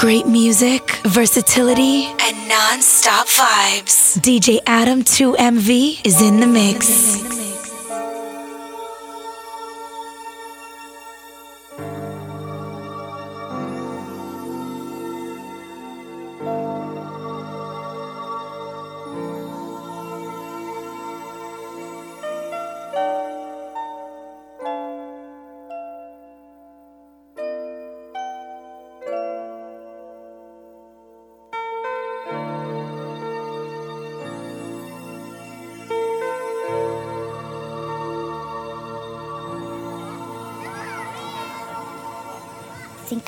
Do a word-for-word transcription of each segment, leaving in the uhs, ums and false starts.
Great music, versatility, and non-stop vibes. D J Adam two M V is in the mix. Think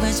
Was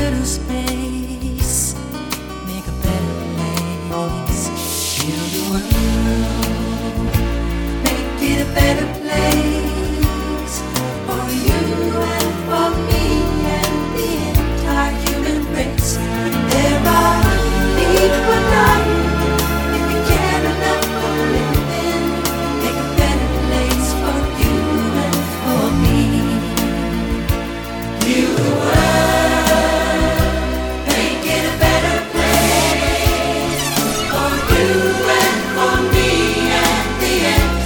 little space, make a better place. Feel the world. Be a better place for you and for me and the entire human race. There are need for none if you care enough for living. Make a better place for you and for me. You will make it a better place for you and for me and the entire.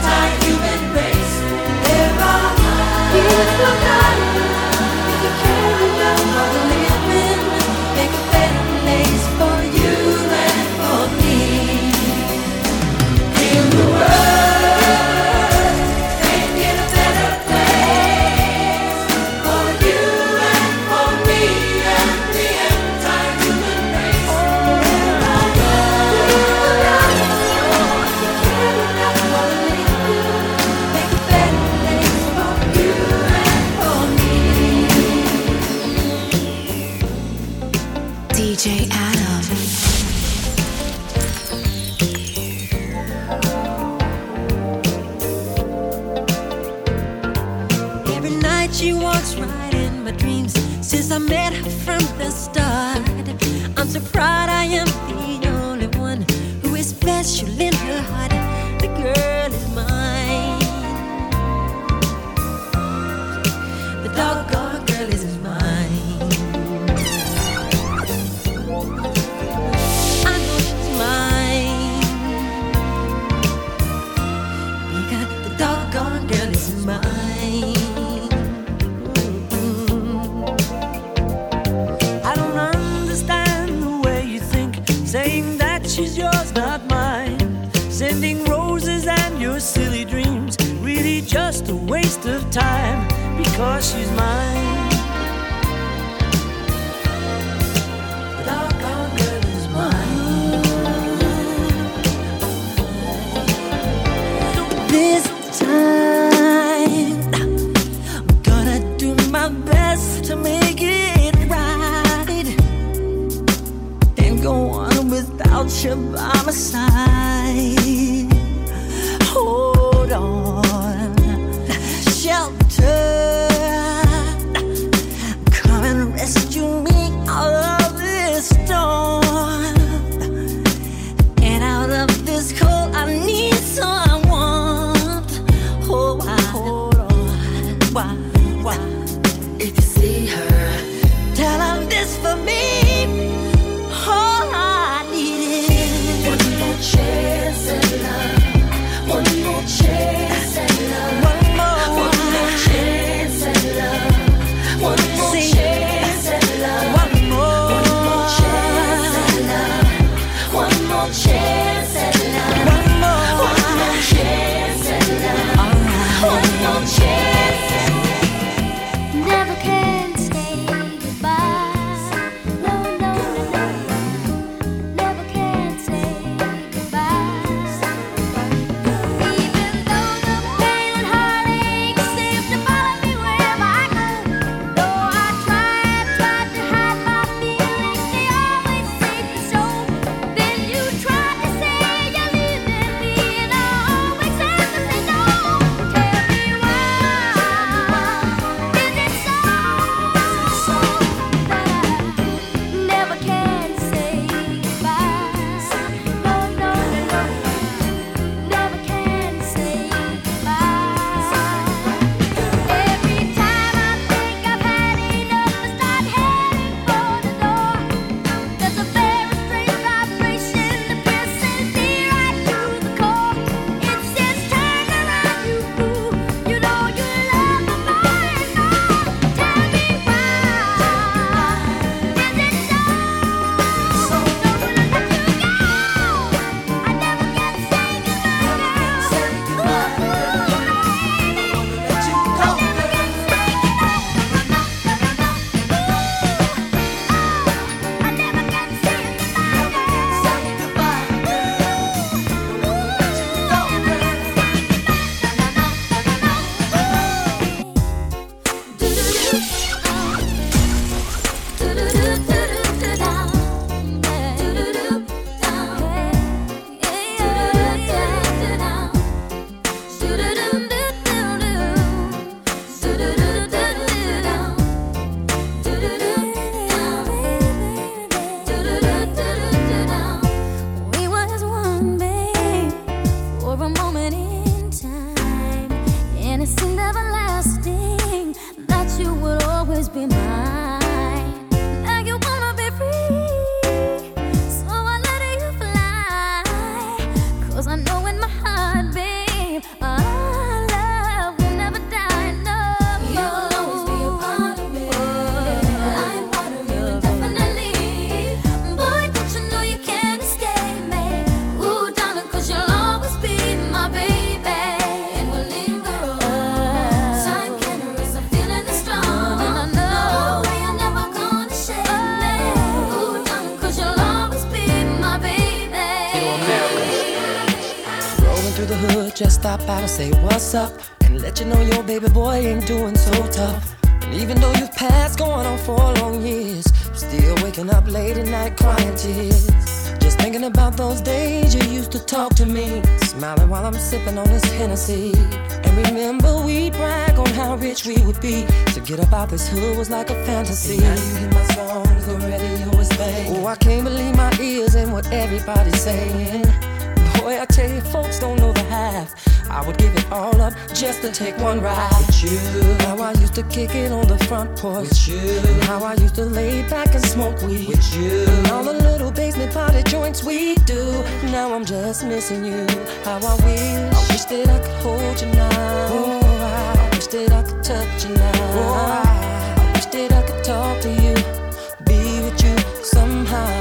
Hold on, shelter and it seemed everlasting that you would always be mine. Now you wanna be free, so I let you fly, 'cause I know in my heart, babe, our love will never die, no. You'll always be a part of me, I'm part of you indefinitely. Boy, don't you know you can't escape me? Ooh, darling, 'cause you'll always be my baby. The hood, just stop by to say what's up and let you know your baby boy ain't doing so tough. And even though you've passed going on for long years, still waking up late at night crying tears, just thinking about those days you used to talk to me, smiling while I'm sipping on this Hennessy. And remember we'd brag on how rich we would be, to get up out this hood was like a fantasy. And now you hear my songs, the radio is banging. Oh, I can't believe my ears and what everybody's saying. Boy, I tell you, folks don't know the half. I would give it all up just to take one ride with you. How I used to kick it on the front porch with you. How I used to lay back and smoke weed with you. And all the little basement party joints we do. Now I'm just missing you. How I wish, I wish that I could hold you now. Oh, I wish that I could touch you now. Oh, I wish that I could talk to you, be with you somehow.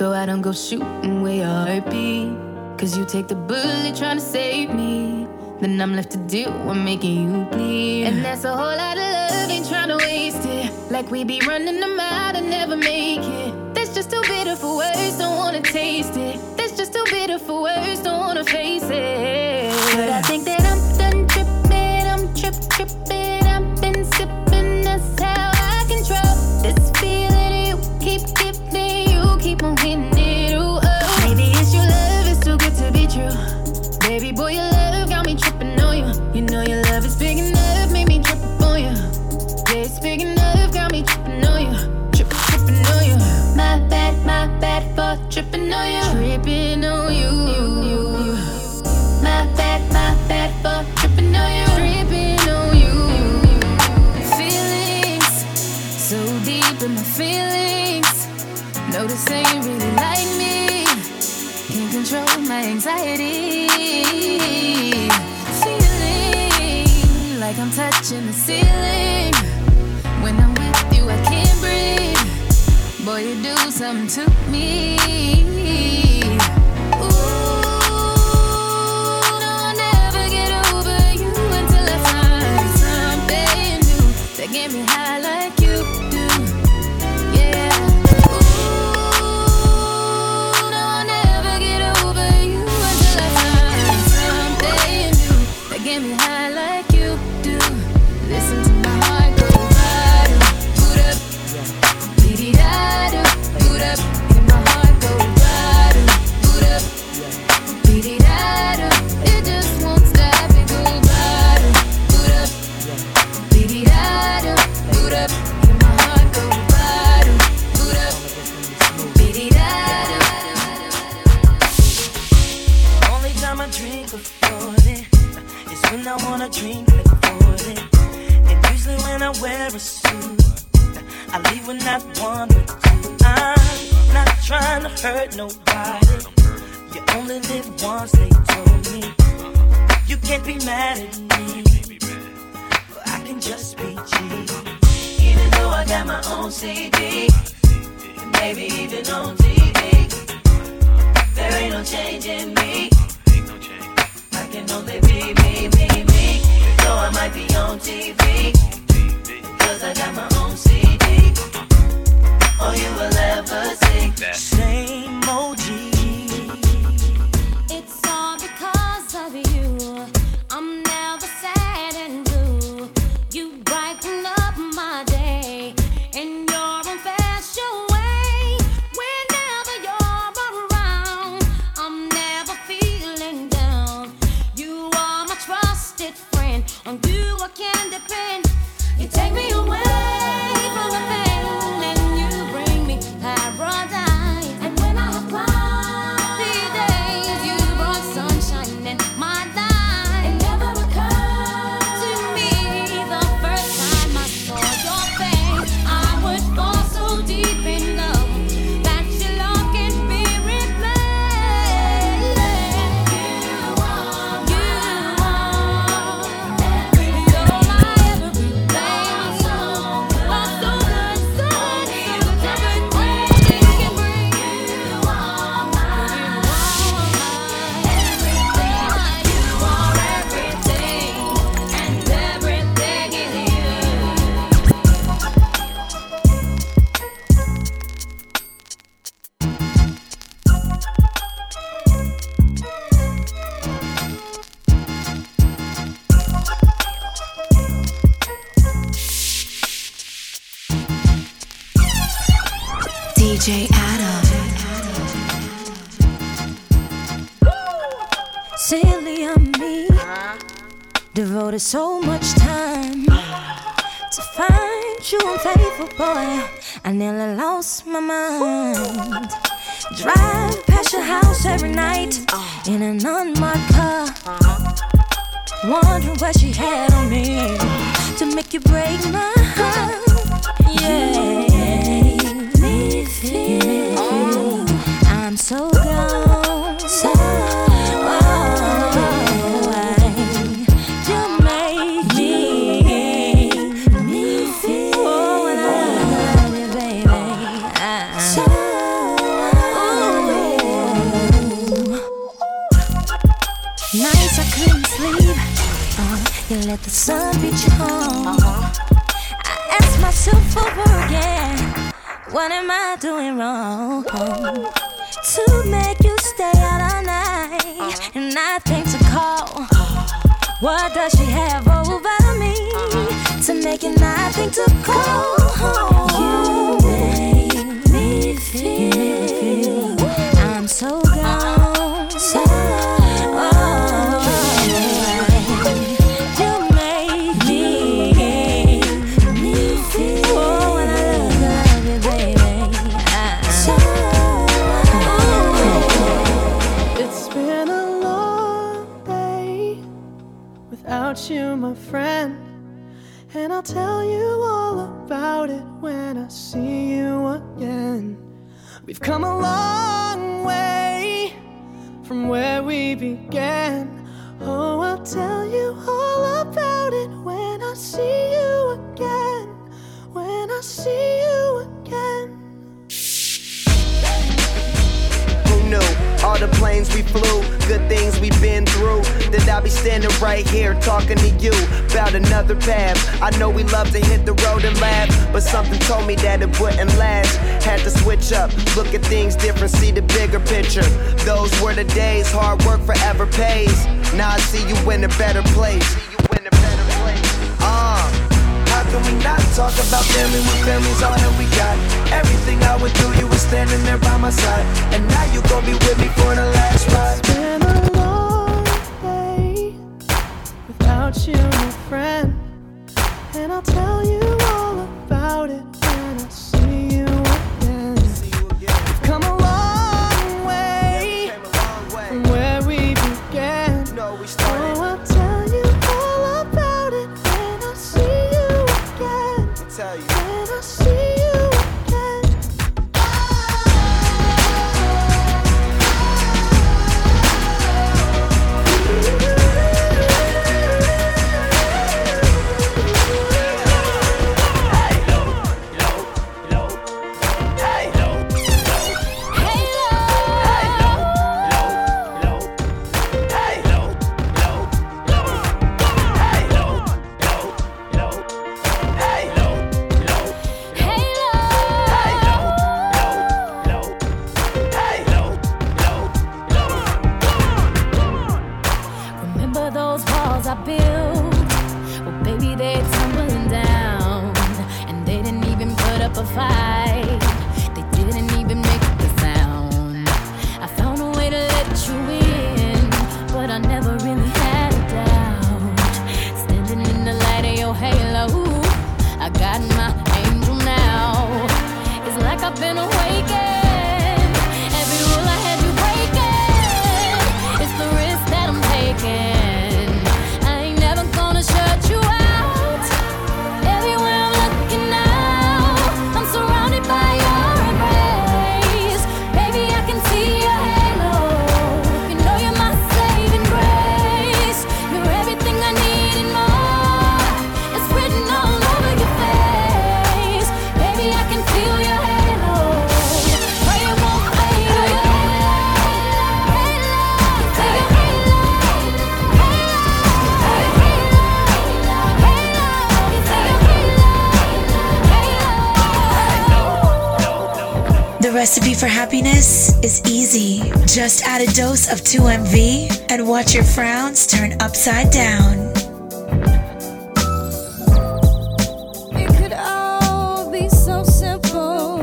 So I don't go shooting where your heart be, 'cause you take the bullet trying to save me, then I'm left to deal with making you bleed. And that's a whole lot of love, ain't trying to waste it, like we be running them out and never make it. That's just too bitter for words, don't wanna taste it. That's just too bitter for words, don't wanna face it. But I think that I'm done tripping, I'm trip tripping, I've been sipping, that's how I control this feeling you keep giving. Keep on hitting it, ooh, oh. Maybe it's your love, it's too good to be true. Baby boy, your love got me tripping on you. You know your love is big enough, made me trip on you. Yeah, it's big enough, got me tripping on you. Tripping, tripping on you. My bad, my bad for tripping on you. Tripping on you. My bad, my bad for tripping on you. Tripping on you. Feelings, so deep in my feelings. No, this ain't really like me. Can't control my anxiety. Feeling like I'm touching the ceiling. When I'm with you, I can't breathe. Boy, you do something to me. Ooh, no, I'll never get over you until I find something new that get me high like you. Get me high like you do. Listen to my heart go viral. Boot up, diddy da. Boot up, and my heart go viral. Boot up, diddy da. It just won't stop, it go viral. Boot up, diddy da. Boot up, and my heart go viral. Boot up, diddy da. Only time I drink before this, when I wanna drink before it, and usually when I wear a suit, I leave with not one or two. I'm not trying to hurt nobody. You only live once, they told me. You can't be mad at me, but I can just be G. Even though I got my own C D, and maybe even on T V, there ain't no change in me. I can only be me, me, me. So I might be on T V, 'cause I got my own C D. All you will ever see, same O G. It's all because of you. I'm never sad and blue. You brighten up my day, and you're on. D J Adam. Silly on me, devoted so much time to find you, unfaithful boy. I nearly lost my mind. Drive past your house every night in an unmarked car, wondering what she had on me to make you break my heart. Yeah. Feel. Oh. I'm so gone, so away. You make me, me, me feel. Oh, and I love you, baby. I'm so away. Nights I couldn't sleep. Uh, you let the sun beat you home. I asked myself over again. What am I doing wrong to make you stay out all night and nothing to call? What does she have over me to make you nothing to call? You make me feel I'm so gone, so you, my friend, and I'll tell you all about it when I see you again. We've come a long way from where we began. Oh, I'll tell you all about it when I see you again. When I see you again. Who knew all the planes we flew, good things we've been through, that I'll be standing right here talking to you about another path. I know we love to hit the road and laugh, but something told me that it wouldn't last. Had to switch up, look at things different, see the bigger picture. Those were the days, hard work forever pays. Now I see you in a better place. See you in a better place. Uh, how can we not talk about family when family's all that we got? Everything I would do, you were standing there by my side, and now you gon' be with me for the last ride. You, my friend, and I'll tell you all about it when I see you again. We've come a long way from where we began. Oh, I'll tell you all about it when I see you again. When I see you again. Oh, oh, oh. Recipe for happiness is easy. Just add a dose of two M V and watch your frowns turn upside down. It could all be so simple.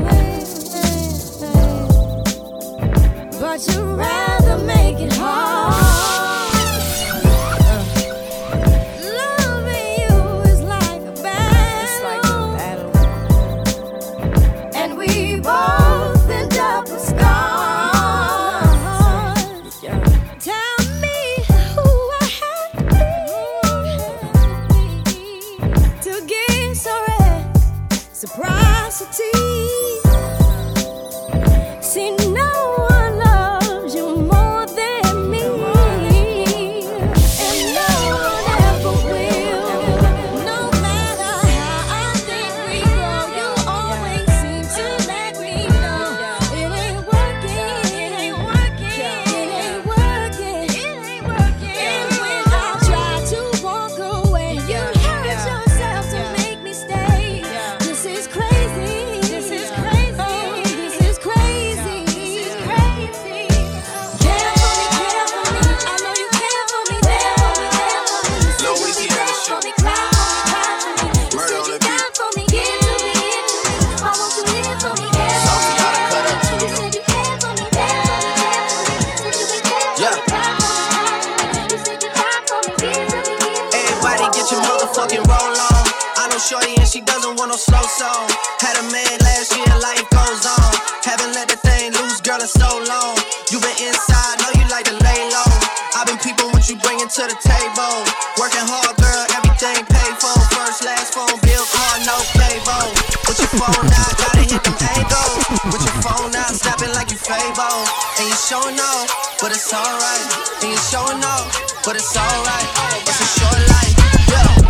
soul. Had a man last year, life goes on. Haven't let the thing loose, girl, in so long. You been inside, know you like to lay low. I've been peeping what you bringing to the table. Working hard, girl, everything paid for. First, last phone bill, car, no payphone. With your phone out, gotta hit them angles. With your phone out, snapping like you Fable. And you showing off, but it's alright. And you showing off, but it's alright. It's a short life, yeah.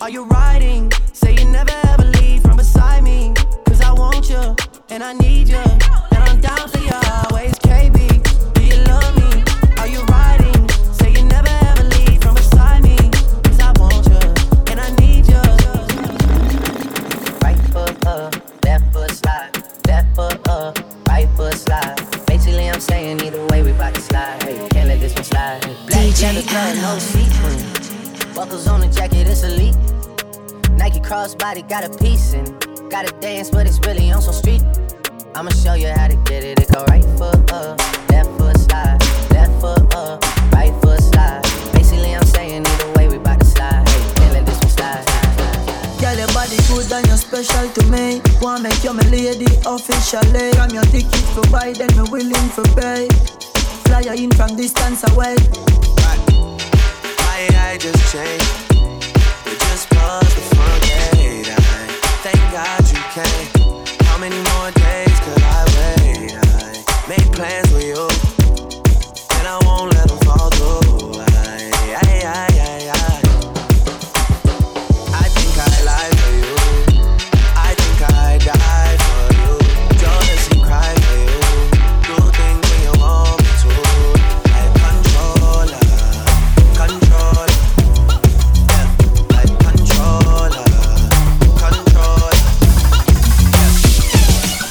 Are you riding? Say you never ever leave from beside me. Cause I want you, and I need you, and I'm down for you always. K B, do you love me? Are you riding? Say you never ever leave from beside me. Cause I want you, and I need you. Right foot up, left foot slide. Left foot up, right foot slide. Basically I'm saying either way we bout to slide. Hey, can't let this one slide. D J Adam. Buckles on the jacket, it's elite. Nike crossbody, got a piece in it. Gotta dance, but it's really on some street. I'ma show you how to get it. It go right foot up, left foot slide. Left foot up, right foot slide. Basically, I'm saying either way, we bout to slide. Hey, can't let this one slide. Girl, your body good and you're special to me. Wanna make you my lady officially. I'm your ticket for buy, then me willing for pay. Fly you in from distance away. I just changed. We just paused the front gate. I thank God you came. How many more days could I wait? I made plans with you, and I won't let them fall through. I, I, I, I, I. I think I lie for you. I think I die for you. Jealous and cry for you. Do things when you want me to. I control her. Control, yeah, I control, control. Work, work, work, work, work, work. You see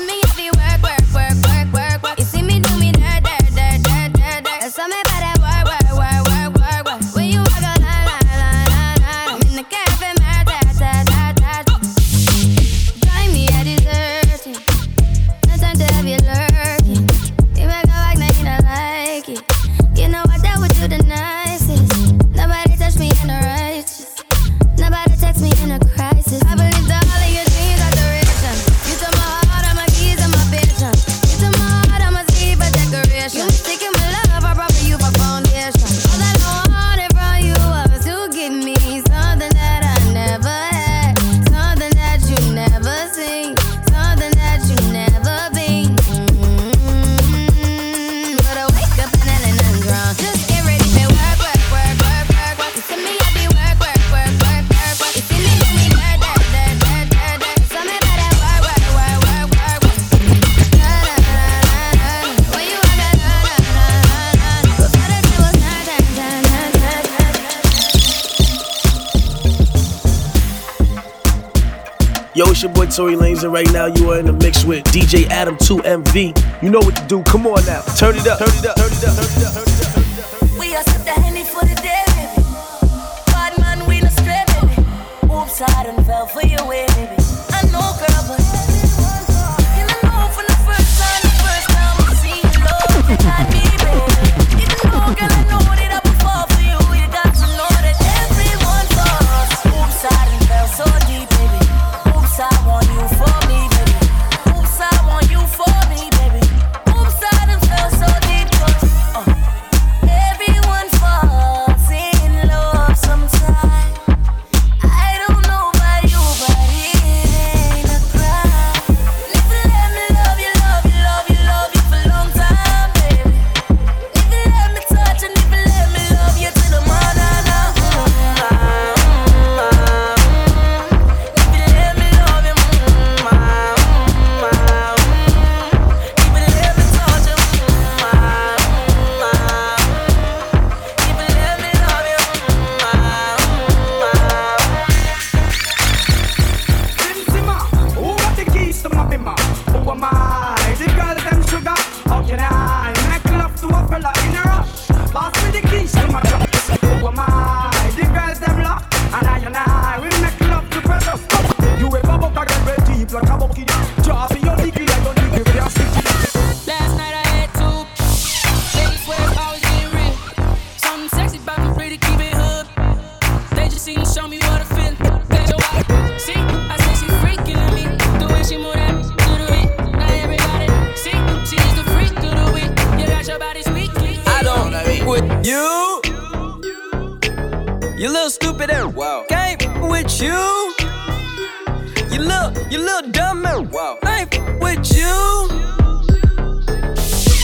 me if you work, work, work, work, work, work. You see me do me da da da da da da. There's something about that work, work, work, work, work, work. When you walk on la la la la la, I'm in the cafe, my da da da da. Join me at dessert, no time to have you lurking. If I go back now you don't like it. You know I dealt with you the nicest. Nobody touched me in a righteous. Nobody text me in a crisis. I believe that all of your dreams are duration. You took my heart, all my keys, and my vision. You took my heart, all my sleep, a decoration. You mistaken my love, I brought for you for foundation. All that I wanted from you was to give me something that I never had, something that you never seen, something that you never been. Mm-hmm. But I wake up and then I'm drunk. Just get ready to work, work, work, work, work, work. You see me, I be work, work, work, work, work, work. You see me, do me da da da da da da. Something about that work, work, work, work, work, work. Da da da da da. When you walk out, da da da da da. Before the day was night, da da da da Yo, it's your boy Tory Lanez, and right now you are in the mix with D J Adam two M V. You know what to do. Come on now, turn it up, turn it up, turn it up, turn it up, turn it up. da. We are set the handy for the day, baby. Bad man, we no stray, baby. Oops, I done fell for your way, baby. I know, girl, but you don't know from the first time, the first time I see you, love, you got me, baby. Even though, girl, I know what it up before for you, you got to know that everyone's lost. Oops, I done fell so deep, baby. Oops, I want you for me, baby. Oops, I want you for me, baby. Oops, I done fell so deep, 'cause, uh, everyone falls in love sometime. I don't know about you, but it You little stupid and wow. Game with you. You little, you little dumb and wow. I ain't f- with you.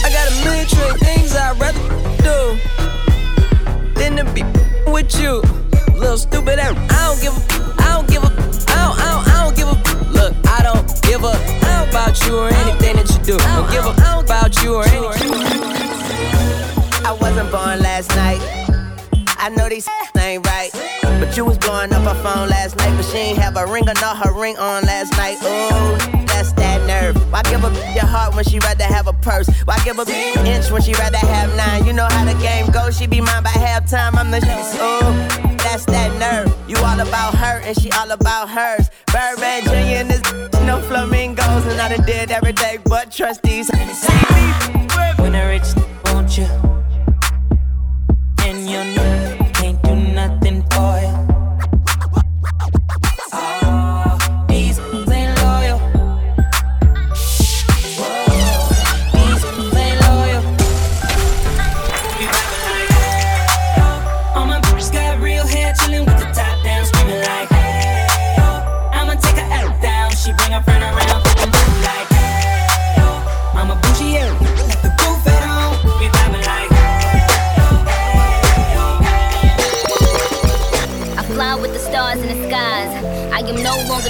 I got a million trillion things I'd rather do than to be with you. Little stupid and I don't give a, I don't give a, I don't, I don't, I don't give a. Look, I don't give a f- about you or anything that you do. Don't give a f- about you or anything. I wasn't born last night. I know these ain't right. But you was blowing up her phone last night. But she ain't have a ring or not her ring on last night. Ooh, that's that nerve. Why give a your heart when she rather have a purse? Why give a an inch when she rather have nine? You know how the game goes. She be mine by halftime. I'm the shit. Ooh. That's that nerve. You all about her and she all about hers. Birdman Junior and this no flamingos. And I done did everything but trust these. See me when a rich won't you? And your nigga can't do nothing for you. Oh, these ain't loyal. Whoa, these ain't loyal. You rapping like, hey, yo. All my bitches got real hair, chilling with the top down, screaming like, hey, yo. I'ma take her out down, she bring her friend around, fucking like, hey, yo. I'm a bougie, yeah. In the skies, I am no longer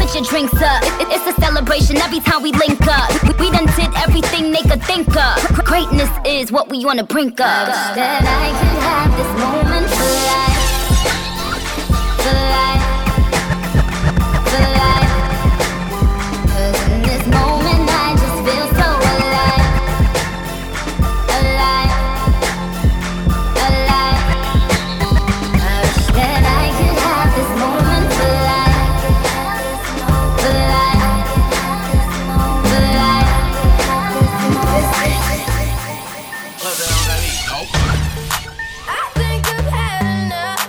put your drinks up, it's a celebration every time we link up, we done did everything they could think of, greatness is what we on the brink of. I wish that I could have this moment for life, for life, for life, cause in this moment I just feel so alive, alive, alive, I wish that I could have this moment for life, for life, for life, this moment. I think I've had enough.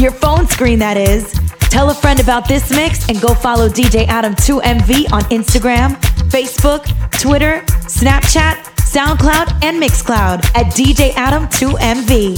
your phone screen, that is. Tell a friend about this mix and go follow D J Adam two M V on Instagram, Facebook, Twitter, Snapchat, SoundCloud, and Mixcloud at D J Adam two M V.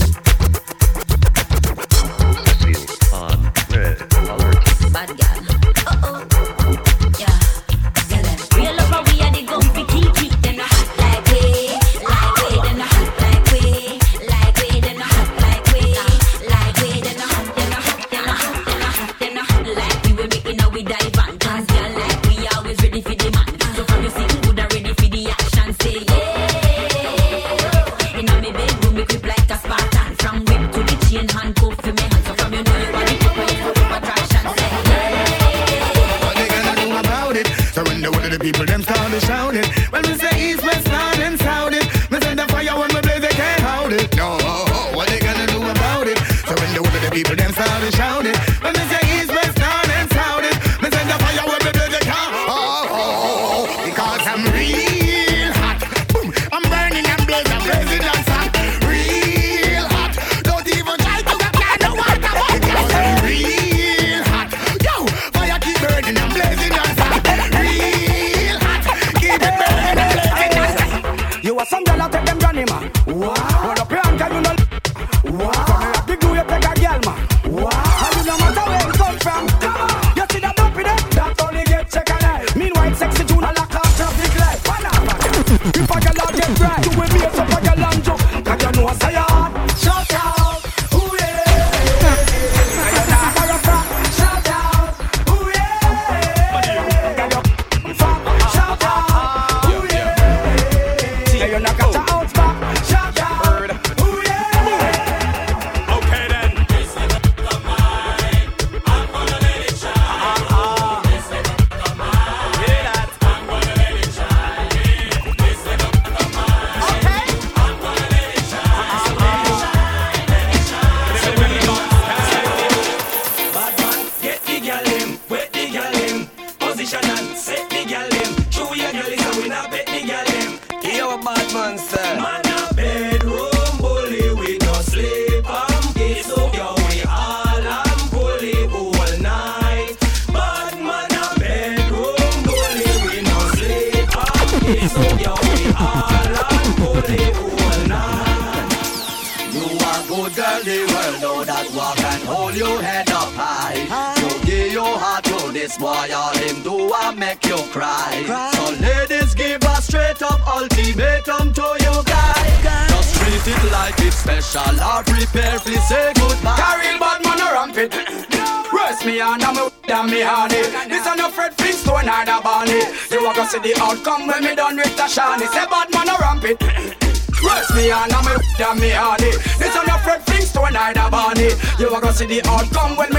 See the outcome when we done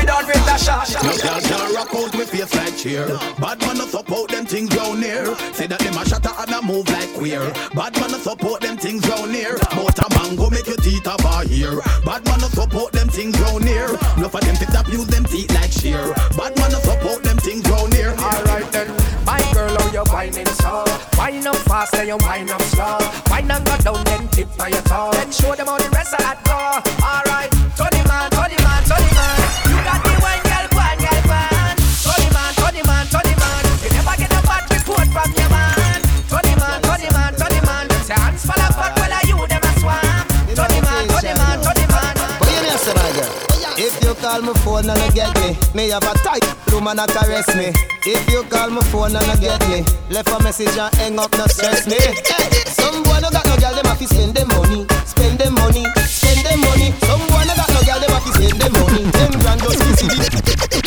with the shasha. No girl can rock out with face like cheer. Bad man a support them things round here. Say that them a shatter and a move like queer. Bad man a support them things round here. But a mango make your teeth up a here. Bad man a support them things round here. No for them to abuse them teeth like sheer. Bad man a support them things round here. Alright then, my girl, how you whining so? Wine up fast and you wine up slow. Wine and go down then tip for your toe. Then show them how the rest of that go. Alright, Tony man, Tony man. Call my phone and I get me. Me have a tight room and I caress me. If you call my phone and I get me, left a message and hang up, not stress me. Hey, some boy no got no girl, them have to spend them money, spend them money, spend them money. Some boy no got no girl, them have to spend them money. Them grand just busy.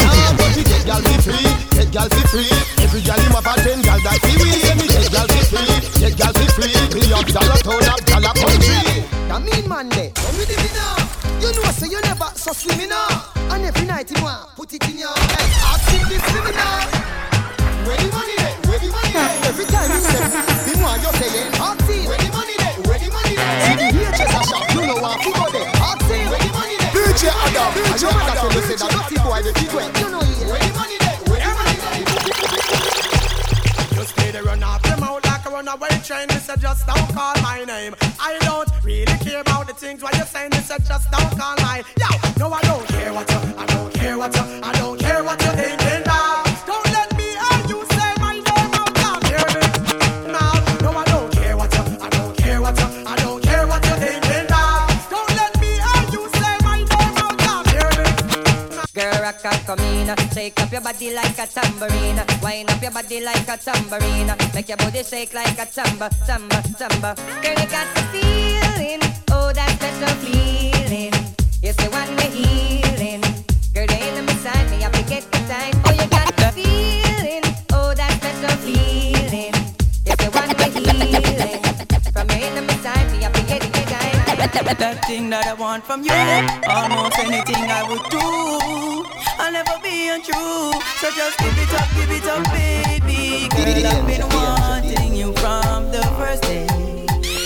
Ah, but we get girl be free, get girl be free. Every girl him have a ten girl that be we. Me get girl be free, get girl be free. We up dollar town up dollar country. Come in, man, there. Come with me now. You know, say you never so slim enough. And every night you want, put it in your head. I've seen this slim enough. Where the money there? Where the money there? Every time you say, the more you say it, I've seen. Where the money there? Where the money there? See the H S a shop, you know what people there. I've seen. Where the money there? D J Adam, D J Adam. I know that you say that not people I will keep wet. You know it. Where the money there? Where the money there? Just play the run off them out like a runaway train. This is just don't call my name. I don't really care about the things while you're saying this, I just don't online. Yo, no, I don't care what you, I don't care what you, I don't care what you're thinking now. Don't let me hear you say my name out loud. Hear me now. No, I don't care what you, I don't care what you, I don't care what you're thinking now. Don't let me hear you say my name out loud. Hear me now. Girl, I can't come in. Shake up your body like a tambourine. Wind up your body like a tambourine. Make your body shake like a tamba, tamba, tamba. Girl, you got the feeling. Oh, that special feeling. You say want me healing. Girl, you ain't no beside me, I forget the time. Oh, you got the feeling. Oh, that special feeling. You say want me healing. From you ain't no beside me, I forget the time. That thing that I want from you, almost anything I would do, I'll never be untrue. So just give it up, give it up, baby. Girl, I've been wanting you from the first day.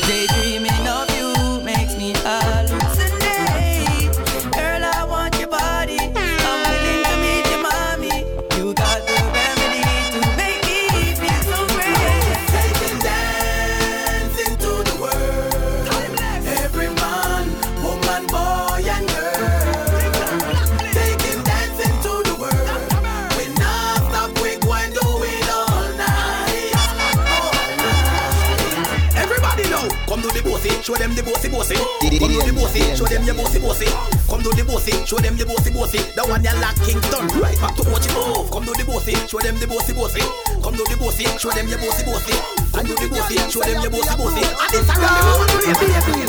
Daydreaming of you makes me hallucinate. Girl, I want your body. I'm willing to meet your mommy. You got the remedy to make me feel so great. Taking dancing to the world. Every man, woman, boy, and girl. Show them the bossy bossy. Come do the bossy. Show them your bossy bossy. Come do the bossy. Show them the bossy bossy. That one you lack Kingston. Right back to watch it move. Come do the bossy. Show them the bossy bossy. Come do the bossy. Show them your bossy bossy. Come do the bossy. Show them your bossy bossy. And it's a round.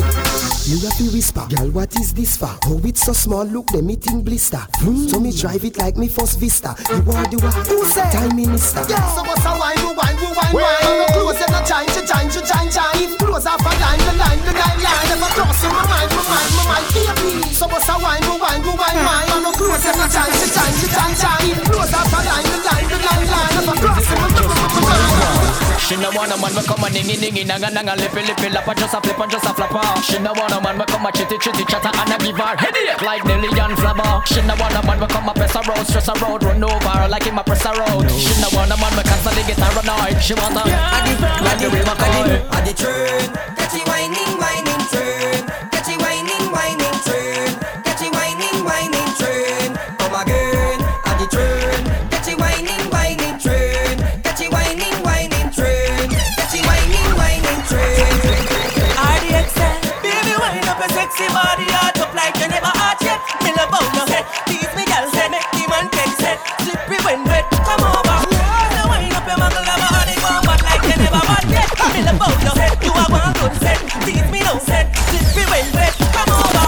You have to whisper, girl, what is this for? Oh, it's so small, look, them eating blister. Mm. So me drive it like me first vista. You are the one, who say? Time minister. Yeah, so what's a wine, wine, wine, wine. Close and a time, to time, to time, time. Close up a line, the line, the line, line. Never cross in my mind, my mind, my mind, baby. So what's a wine, wine, wine, wine. Close and a time, to time, to time, time. Close up a line, the line, the line, line. Never cross in my mind. She no want a man, we come a ningy, ningy, nanga, nanga, lippy, lippy, lappa, just a flip and just a flapper. She no want a man, we come a chitty chitty chatter and a give her headache like Nelly and Flabber. She no want a man, we come a press a road, stress a road, run over like him a press a road. She no want a man, we constantly get her annoyed. She want a addy, addy, addy, addy turn, catchy whining, whining turn, catchy whining, whining turn, catchy whining, whining turn. Come again, addy turn, catchy whining, whining turn, catchy whining, whining turn, catchy whining, whining turn. Addy a sexy body out up like you never had yet. Me love out your head. Please me girl say make the man text set. Slippery when wet. Come over. Yeah. So wind up your muggle of a honey bomb but like you never had yet. Me love out your head. You are one good set. Please me no set. Slippery when wet. Come over.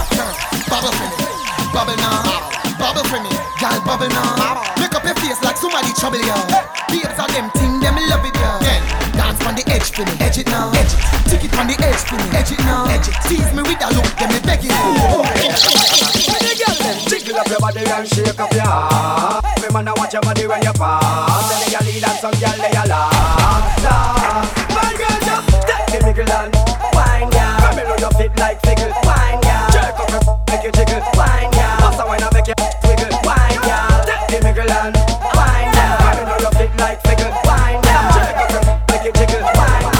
Bubble for me. Bubble now. Bubble for me. Girl bubble now. Make up your face like somebody trouble you. Babes are them thing them love it you. Yeah. Dance on the edge for me. Edge it now. Edge it. Take it on the edge for me, edge it now. Edge it. Tease me with a look, then me beg it. Oh, when you get them, jiggle up your body and shake up your heart. Me man, I watch your body when you pass. Then you lead and some girl, they a laugh, laugh. Man, girl, just take me wiggle and wine, yeah. Come and roll your feet like figgle, wine, yeah. Jerk up your f***, make you jiggle, wine, yeah. Pass a wine and make you wiggle, wine, yeah. Take me wiggle and wine, yeah. Come and roll your feet like figgle, wine, yeah. Jerk up your f***, make you jiggle, wine, yeah.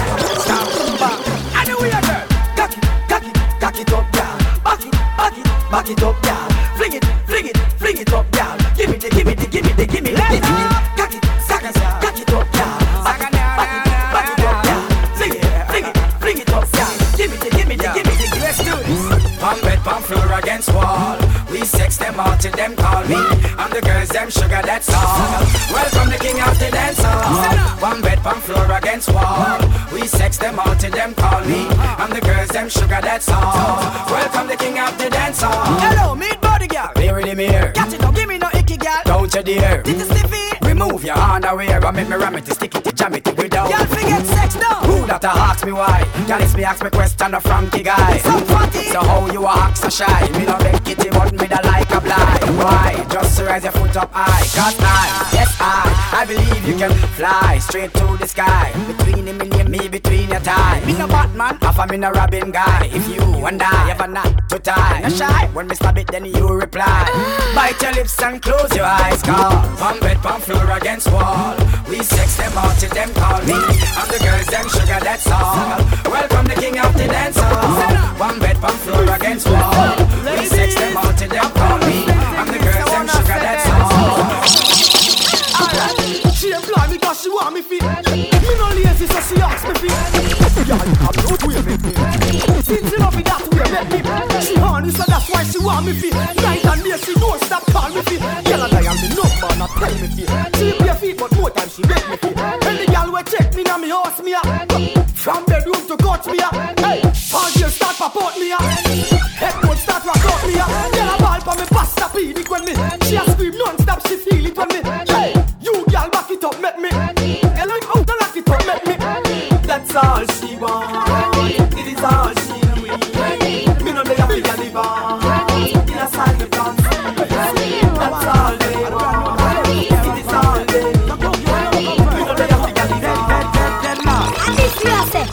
Back it up, y'all. Fling it, fling it, fling it up, y'all. Give me the, give me the, give me the, give me the. Cock it, cock it, cock it up, y'all. Back it, back it up, y'all. Fling it, fling it, fling it up, y'all. Give me the, give me the, give me the. Let's do this. Palm bed, palm floor against wall. We sex them out till them call me. I'm the girls, them sugar, that's all. Welcome the king of the dance hall. Palm bed, palm floor against wall. We sex them out till them call me. I'm the girls, them sugar, that's all. Welcome the king of the dance hall. Hello, meet body girl. Here it is. Catch it, don't give me no icky girl. Don't you dare. Did you sniff it? Remove your underwear. I make me ram it, stick it, jam it, without. Y'all forget sex, no. Who that ask me why? Y'all is me ask me question, a Frankie guy. So funky. So how you act so shy? Me no make kitty, but me da like a blind. Why? Just raise your foot up high. Cause I, yes I, I believe you can fly straight to the sky. Between Tiny me name me between your tie. Me no Batman, half a me no Robin guy. If you and I have a knot to tie, no shy, when me stab it then you reply. Bite your lips and close your eyes, cause from bed, from floor against wall, we sex them out till them call me. And the girls them sugar, that's all. Welcome the king of the dance hall. One bed, one floor against wall, we sex them out till them call me. And the girls them sugar, that's all. Alright, she employ me cause she want me fit. Me no lazy so she ask me fit. Yeah, you have no way make me. Since you love me that way make me. She horny so that's why she want me fit. Night and day she don't stop call me fit. Girl and I am the number not tell me fit. She pay fit but more time she make me fit. And the girl will check me now me house me up. From bedroom to coach me, hey, all girls start support me, headphones start rock out me, girl a ball for me pasta pedic when me, she a scream non-stop, she feel it when me, hey, you girl back it up, make me, girl I'm out and lock it up, make me, that's all she want, it is all she need, me no make a big alibi, in a side me plant, that's all they want, it is all they need, me no make a big alibi, this year.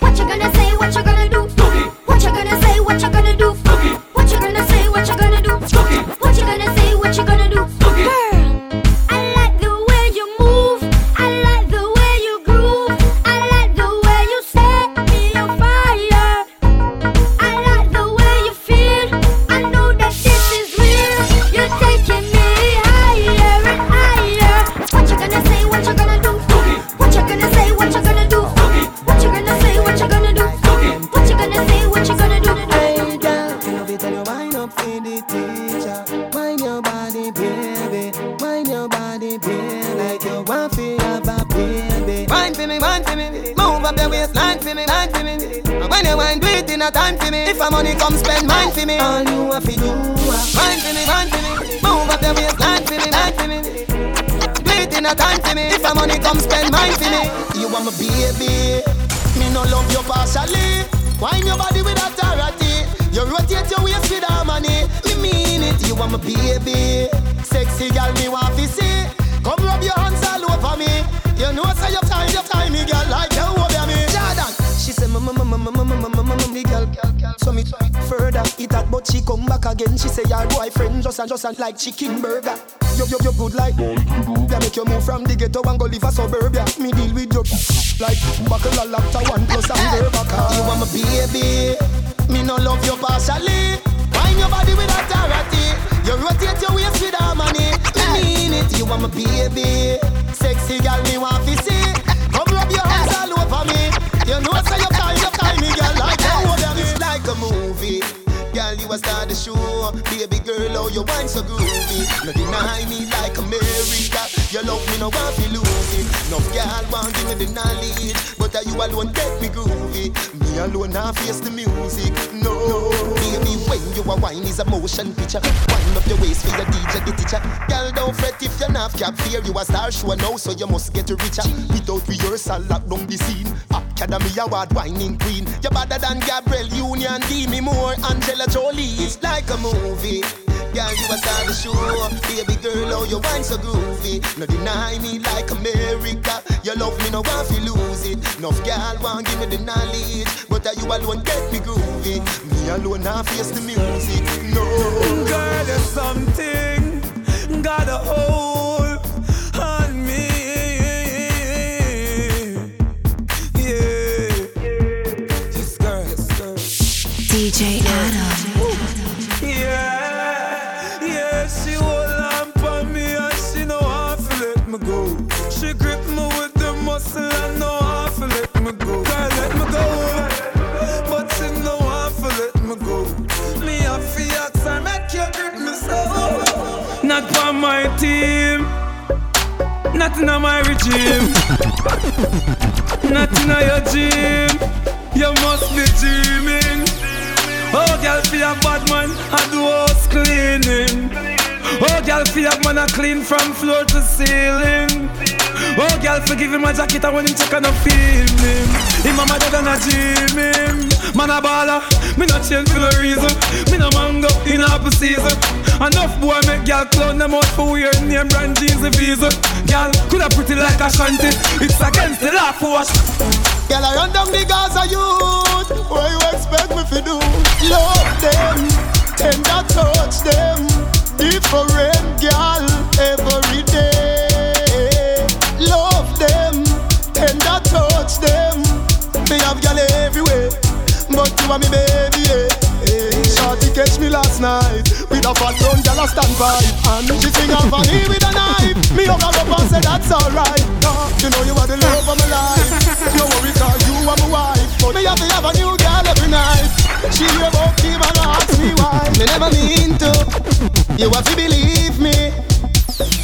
What you gonna say, what you gonna do? Cookie. What you gonna say, what you gonna do? Cookie. What you gonna say, what you gonna do? Cookie. What you gonna say, what you gonna do? Cookie. Girl, I like the way you move, I like the way you groove, I like the way you set me on fire, I like the way you feel, I know that this is real, you're taking me higher and higher. What you gonna say, what you gonna do? Cookie. What you gonna say, what you gonna do? What you gonna say, what you gonna do? What you gonna say, what you gonna do? Hey girl, you love it and you wind up for the teacher. Wind your body, baby. Wind your body, baby. Like you want to have a baby. Wind for me, wind for me. Move up the waistline for me, wind for me. When you wind, do it in a time for me. If a money comes, spend mine for me. All you have to do is wind for me, wind for me. Move up the waistline for me, wind for me. Do it in a time for me. If a money comes, spend mine for me. You want my baby. Me no love you partially. Wind your body with authority. You rotate your waist with harmony. Me mean it, you want my baby. Sexy girl, me want to see. Come rub your hands all over me. You know say your time, your time, me girl like you over me. Jordan, she say mama, mama, mama, mama, mama, me girl. So me further it that, but she come back again. She say your boyfriend just and just and like chicken burger. Yo, yo, yo, good like that make you move from the ghetto and go live a suburbia. Me deal with you like buckle a laptop one plus and girl back. You want my baby, me no love you partially. Wind your body with authority. You rotate your waist with harmony. Me mean it, you want my baby. Sexy girl, me want to see. Come rub your hands all over me. You know say your time, your time, me girl like that over me. It's like a movie. Girl, you a star the show. Baby girl, oh, you wine so groovy. No deny me like a Mary Cat. Your love me no want to lose it. No girl want give me the knowledge, but uh, you alone take me groovy. Me alone I face the music. No, baby, when you a wine is a motion picture. Wind up your waist for your D J, the teacher. Girl, don't fret if you're not cap fear. You a star show now, so you must get richer. Without rehearsal, lock down the scene. Academy Award whining queen. You're better than Gabrielle Union. Give me more, Angelina Jolie. It's like a movie. Girl, you a star to show. Baby girl, oh, your wine so groovy. No deny me like America. You love me, no want to lose it. Enough girl won't give me the knowledge, but uh, you alone get me groovy. Me alone I face the music. No girl, there's something got a hold on me. Yeah, this girl, this girl. D J Adam. Not on my team, nothing on my regime, nothing on your gym, you must be dreaming. Oh girl, feel a bad man, I do house cleaning. Oh girl, feel a man, I clean from floor to ceiling. Oh girl, forgive him my jacket, I want him to kind of feel him. Him mama dad and I gym him. Man a baller, me not change for no reason. Me no mango in apple season. Enough boy make y'all clown them out for wearing name brand jeans and visa. girl, coulda pretty like a shanty. It's against the law for us. Girl, I run down the Gaza youth. What you expect me to do? Love them, and I touch them. Different girl every day. Love them, and I touch them. Me have girl everywhere, but you are me baby. Yeah. Shorty catch me last night with a fat brown girl a stand by, and she sing a funny with a knife. Me hug her up and say that's alright. No, you know you are the love of my life. No worry 'cause you are my wife. But me have to have a new girl every night. She wave up, keep and ask me why. Me never mean to. You have to believe me.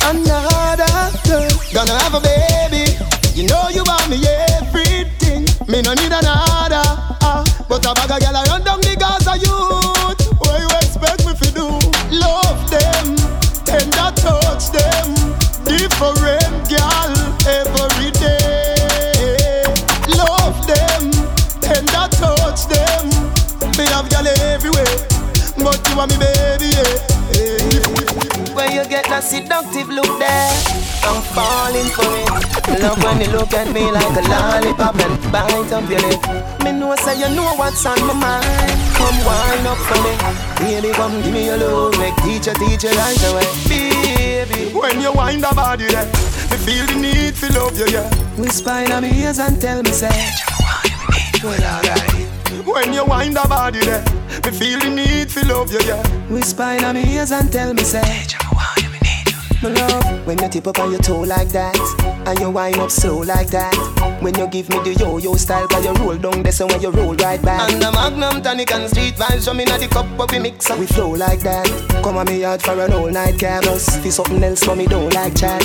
Another girl gonna have a baby. You know you are me everything. Me no need another. Ah, but a bag of girl I run down the Gaza youth. What you expect me to do? Love them, tender touch them. Different girl every day. Love them, tender touch them. Me have girl everywhere, but you are me baby. Yeah. When you get that seductive look there, I'm falling for it. Love when you look at me like a lollipop and bite up your lip. Me know say you know what's on my mind. Come wind up for me, baby. Come give me your love, make teacher teach you right away, baby. When you wind up body, yeah, me feel the need to love you, yeah. Whisper in my ears and tell me say, well alright. When you wind up body, yeah, me feel the need to love you, yeah. Whisper in my ears and tell me say, my love, when you tip up on your toe like that, and you wind up slow like that. When you give me the yo-yo style, 'cause you roll down this and when you roll right back. And the Magnum tonic and street vibes, so me not the cup up we mix up. We flow like that. Come on me out for an all-night canvas. There's something else for me don't like chat.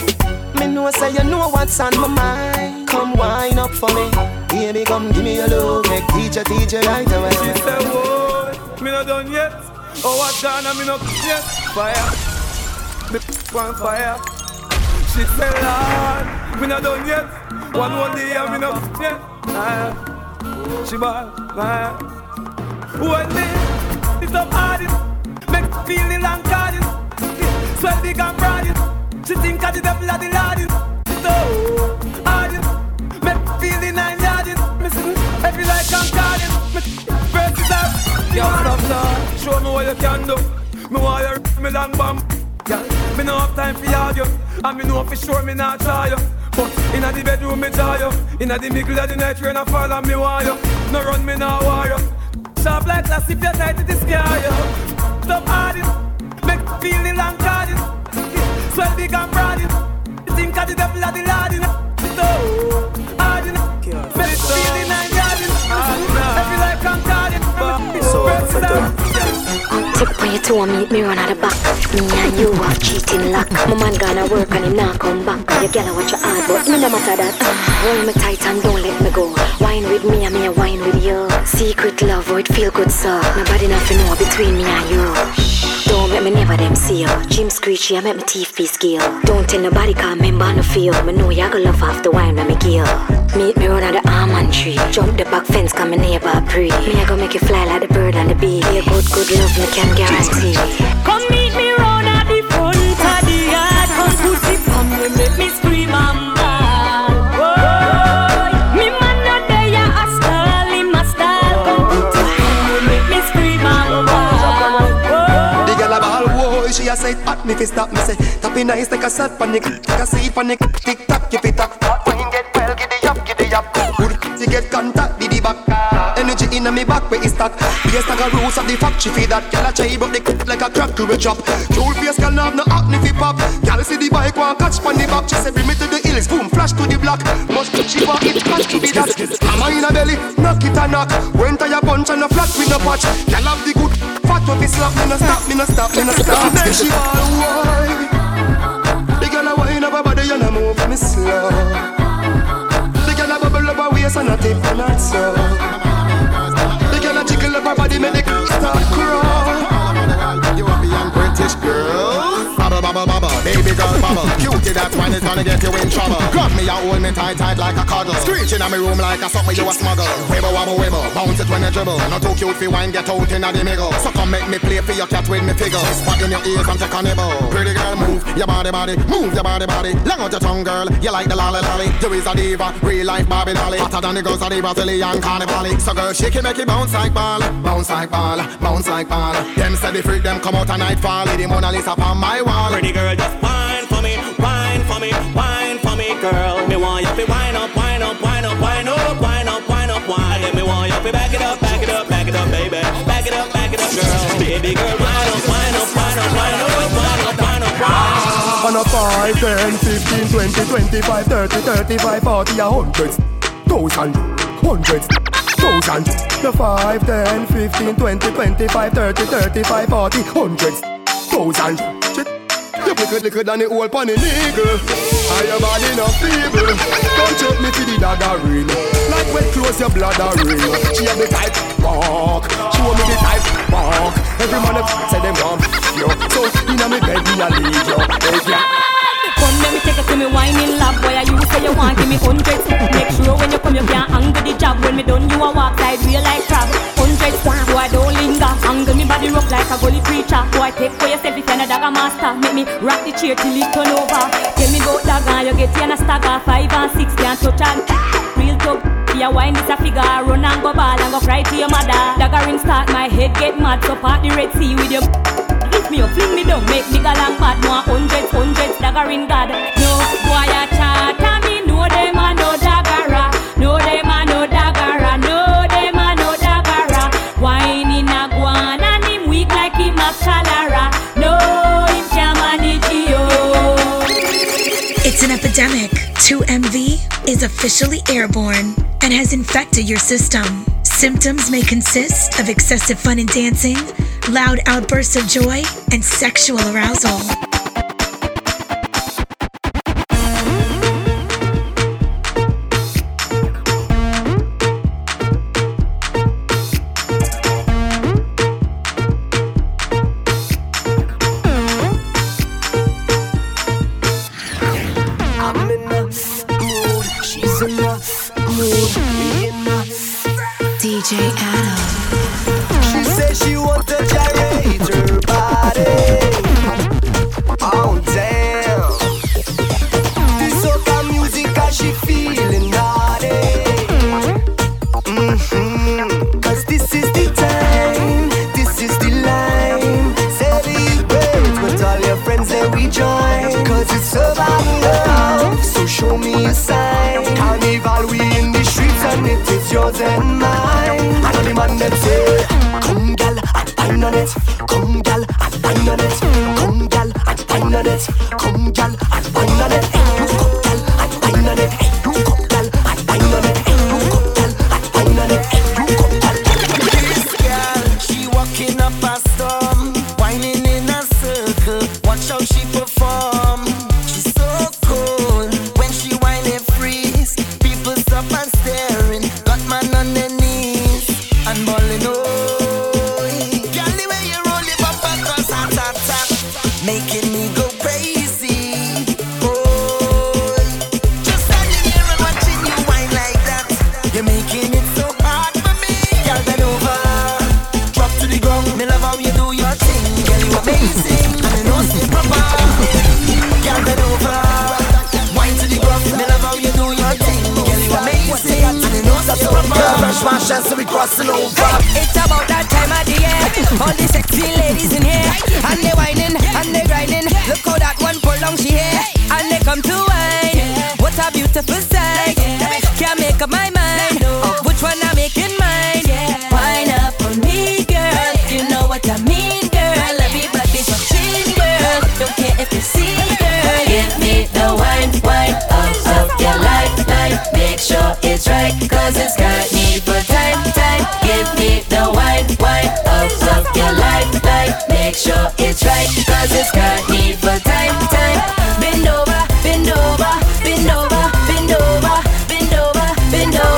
Me know say you know what's on my mind. Come wind up for me, baby. Come give me your love, make teacher teach you right away. She said, whoa, me not done yet. Oh, what's done and me not yet. Fire. The f*** on fire. She said, Lord, we not done yet. One more day and we not f*** yet. Nah. She ball, nah. One day, it's up hard it. Make it feel the long garden. Sweat big and broad it. She think of the devil of the Lord it. She so hard it. Make it feel the nine yard it. Every light I'm guarding. First is up. Yo, stop, Lord. Show me what you can do. Me want you to me long bomb. Yeah. Me no have time for all you, and me know for sure me not try you. But inna the bedroom me try you, inna the middle of the night rain a fall and me want you. No run me no war you. Sharp like glass if you tight it is scary you. Stop hard it, make it feel the long garden. Sweat big and broad it, you think of the devil of the Lord it. So hard it, make it feel the nine garden. Every life can call it, but it's worth it. Tip when you told me, me run out of back. Me and you are cheating luck. My man gonna work and he not come back. Your girl watch your hard, but me no matter that. Hold me tight and don't let me go. Wine with me and me a wine with you. Secret love, oh it feel good so. Nobody nothing know between me and you. Don't make me never them see you. Jim screechy, I make me teeth be scale. Don't tell nobody 'cause me no feel. Me know you gonna love half the wine when me kill. Meet me run out the almond tree. Jump the back fence 'cause me neighbor pre. Me I gonna make you fly like the bird and the bee. Be a good good love me can. Guarantee. Come meet me round at the front of the yard. Come pussy from me, make me scream and ball. Oh, me man not there, a stall in my style. Come pussy from me, make me scream and ball. Oh, the girl a ball, whoa, she a say pat me fi stop me say. Tappy nice, take a sad panic, take a seat panic, tick tock, keep it up. When you get well, giddy up, giddy up. Good pussy get contact, diddy back. Energy in me back, where is that? Yes, I got rules of the factory for that. Girl, I try but they cook like a crack to a chop. Jewel face can have no acne fi pop. Girl, see the bike, one catch pon the back. She say bring me to the hills, boom, flash to the block. Must she want it, catch to be that. Am I in a belly? Knock it a knock. Went to your bunch and a flat with no patch. Girl, have the good fat with the slap. Me no stop, me no stop, me no stop. Then she all wide. The girl a wine up her body and a move me slow. The girl a bubble up her waist and a tip and a slow. Jiggle up her body, make the girl start crawl. You want me young British girl? Baba, baba, baba, baby. baby girl bubble. Cutie, that one is gonna get you in trouble. Grab me, I hold me tight, tight like a cuddle. Screeching at me room like a something you a smuggle. Wibble, wobble, wibble, bounce it when you dribble. Not too cute for wine, get out in the middle. So come make me play for your cat with me figure. Spot in your ears and take a nibble. Pretty girl, move your body, body. Move your body, body. Long out your tongue, girl. You like the lolly, lolly. You is a diva, real life Bobby Dolly. Hotter than the girls of the Brazilian carnival. So girl, shake it, make it bounce like ball. Bounce like ball, bounce like ball. Them said the freak, them come out at nightfall. Lady Mona Lisa on my wall. Pretty girl, just whine for me, whine for me, whine for me, girl. Me want you to whine up, whine up, whine up, whine up, whine up, whine up, whine. And me want you to back it up, back it up, back it up, baby. Back it up, back it up, girl. Baby girl, whine up, whine up, whine up, whine up, whine up, whine up, whine up. On a five, ten, fifteen, twenty, twenty-five, thirty, thirty-five, forty, a hundred, thousand, hundred, thousand. The five, ten, fifteen, twenty, twenty-five, thirty, thirty-five, forty, hundred, thousand. You liquid, liquid and the whole pan in eagle. I am all in a feeble. Don't check me for the daggerino. Like when close your bladderino. She have the type, walk. She want me the type, walk. Every man that f*** say them want. Yo, so in a me bed, me a lead yo, hey, yeah. Come let me take you to me wine in love. Boy, you say you want give me hundreds. Make sure when you come you can't angle the job. When me done you a walk like real like crab. Hundreds, boy don't linger. Angle me body rough like a gully creature. Boy take for yourself if you're not a master. Make me rock the chair till it turn over. Tell me go dagger, you get you and a stagger. Five and six can't touch and real talk. Your wine is a figure, run and go ball and go cry to your mother. Daggering start, my head get mad. So part the Red Sea with your me up, fling me down, make me galang bad. More hundreds, hundreds, daggering God. No, boy, I chat and me know them a no daggara. No, them a no daggara. No, them a no daggara. Wine in a guan and him weak like him a chalara. No, him can't manage you. It's an epidemic. two M V is officially airborne and has infected your system. Symptoms may consist of excessive fun and dancing, loud outbursts of joy, and sexual arousal. D J Adam. She says she wants to gyrate her body. Oh damn! This soca music, cause she feeling naughty. Mm-hmm. Cause this is the time, this is the line. Celebrate with all your friends that we join. Cause it's about love, so show me a sign. Carnival, we in the streets and it is yours and mine. Come, gal, I dine on it. Come, gal, I dine on it. Come, gal, I dine on it. Come, gal, I dine on it. You come, gal, I dine on it. You come, gal, I dine on it. You come, gal, I dine on it. You come, gal. This gal, she walking up a storm, whining in a circle. Watch how she perform. She's so cool when she whine and freeze. People stop and staring. Got man on their knees. And ballin' oh, girl, the way you roll your bumper, cause I'm tap tap, making me go crazy. Oh, just standing here and watching you whine like that, you're making it so hard for me. Girl, bend over, drop to the ground. Me love how you do your thing, girl, you amazing, and I know it's proper. Girl, bend over, whine to the ground. Me love how you do your thing, girl, you amazing, and I know it's proper. So we crossing over. It's about that time of the year. All the sexy ladies in here, and they whining and they grinding. Look how that one pull long she hair, and they come to wine. What a beautiful sight! Can't make up my mind of which one I'm making mine. Wine up on me, girl. You know what I mean, girl. Everybody's watching, girl. Don't care if you see, girl. Give me the wine, wine up, up your lifeline. Make sure it's right, cause it's got me. Make sure it's right, cause it's got need for time, time. Bend over, bend over, bend over, bend over, bend over, bend over.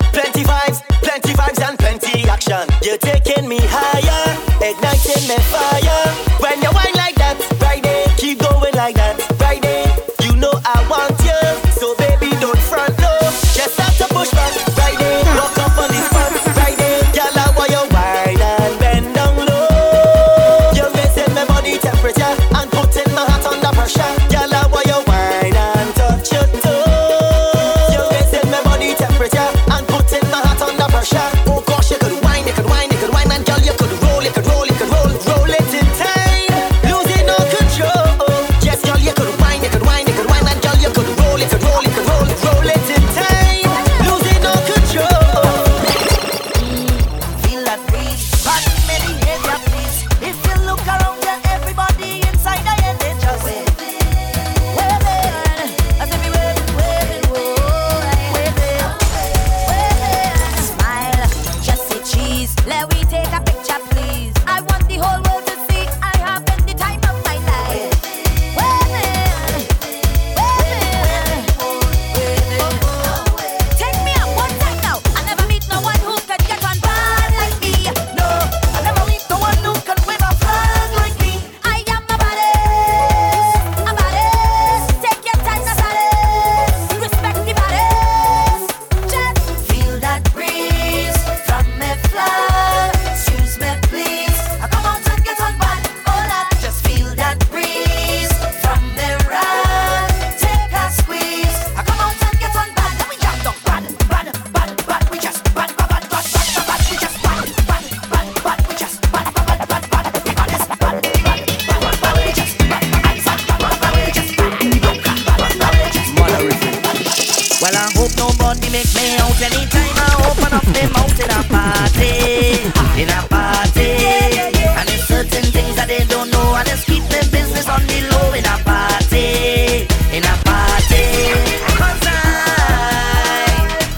got plenty vibes, plenty vibes and plenty action. You're taking me higher, igniting my fire. When you whine like that, right there, keep going like that, right there. You know I want you, so baby don't front no. Just have to push back, right there. Walk up on this spot, right there. Girl, I want you wide and bend down low. You're missing my body temperature and putting my heart under pressure. Girl, I want you wide and touch your toe. Oh gosh, you could whine, you could whine, you could whine, and girl, you could roll, you could roll, you could roll, roll it in time, losing no control. Yes, girl, you could whine, you could whine, you could whine, and girl, you could roll, you could roll, you could roll, roll it in time, losing no control. Feel that breeze, pardon me, behavior, please. If you look around you, everybody inside I am just waving, waving, as if you waving, waving, waving, waving, waving. Let we take a picture, please. I want the whole world to see I have been the time of my life. Women, women, take me up one time now. I never meet no one who can get on bad like me. No, I never meet no one who can wave a flag like me. I am a badass, a badass. Take your time, a badass. Respect the badass. Just feel that breeze from me. Excuse me, please. I come out and get on bad. All I just feel that breeze from the run. Take a squeeze. I come out and get on bad. Then we jump down bad, bad, bad, bad. We just bad, bad, bad, bad, bad, bad. We just bad, bad, bad, bad. We just bad, bad, bad, bad, bad. We just bad, bad, bad, bad. We just bad, bad, bad, bad. We just bad, bad, bad, bad. Well, I hope nobody make me out anytime I open up the mouth in a party. In a party, yeah, yeah, yeah. And there's certain things that they don't know. And just keep their business on the low. In a party, in a party, cause I'm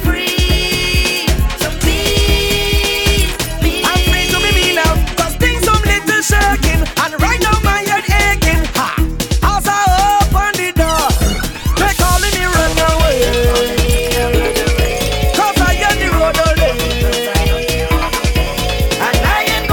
free to be me. I'm free to be me now, cause things some little shaking. And right now my head aching, ha. As I open the door, they're calling me run away, cause I am the road away. I wanna take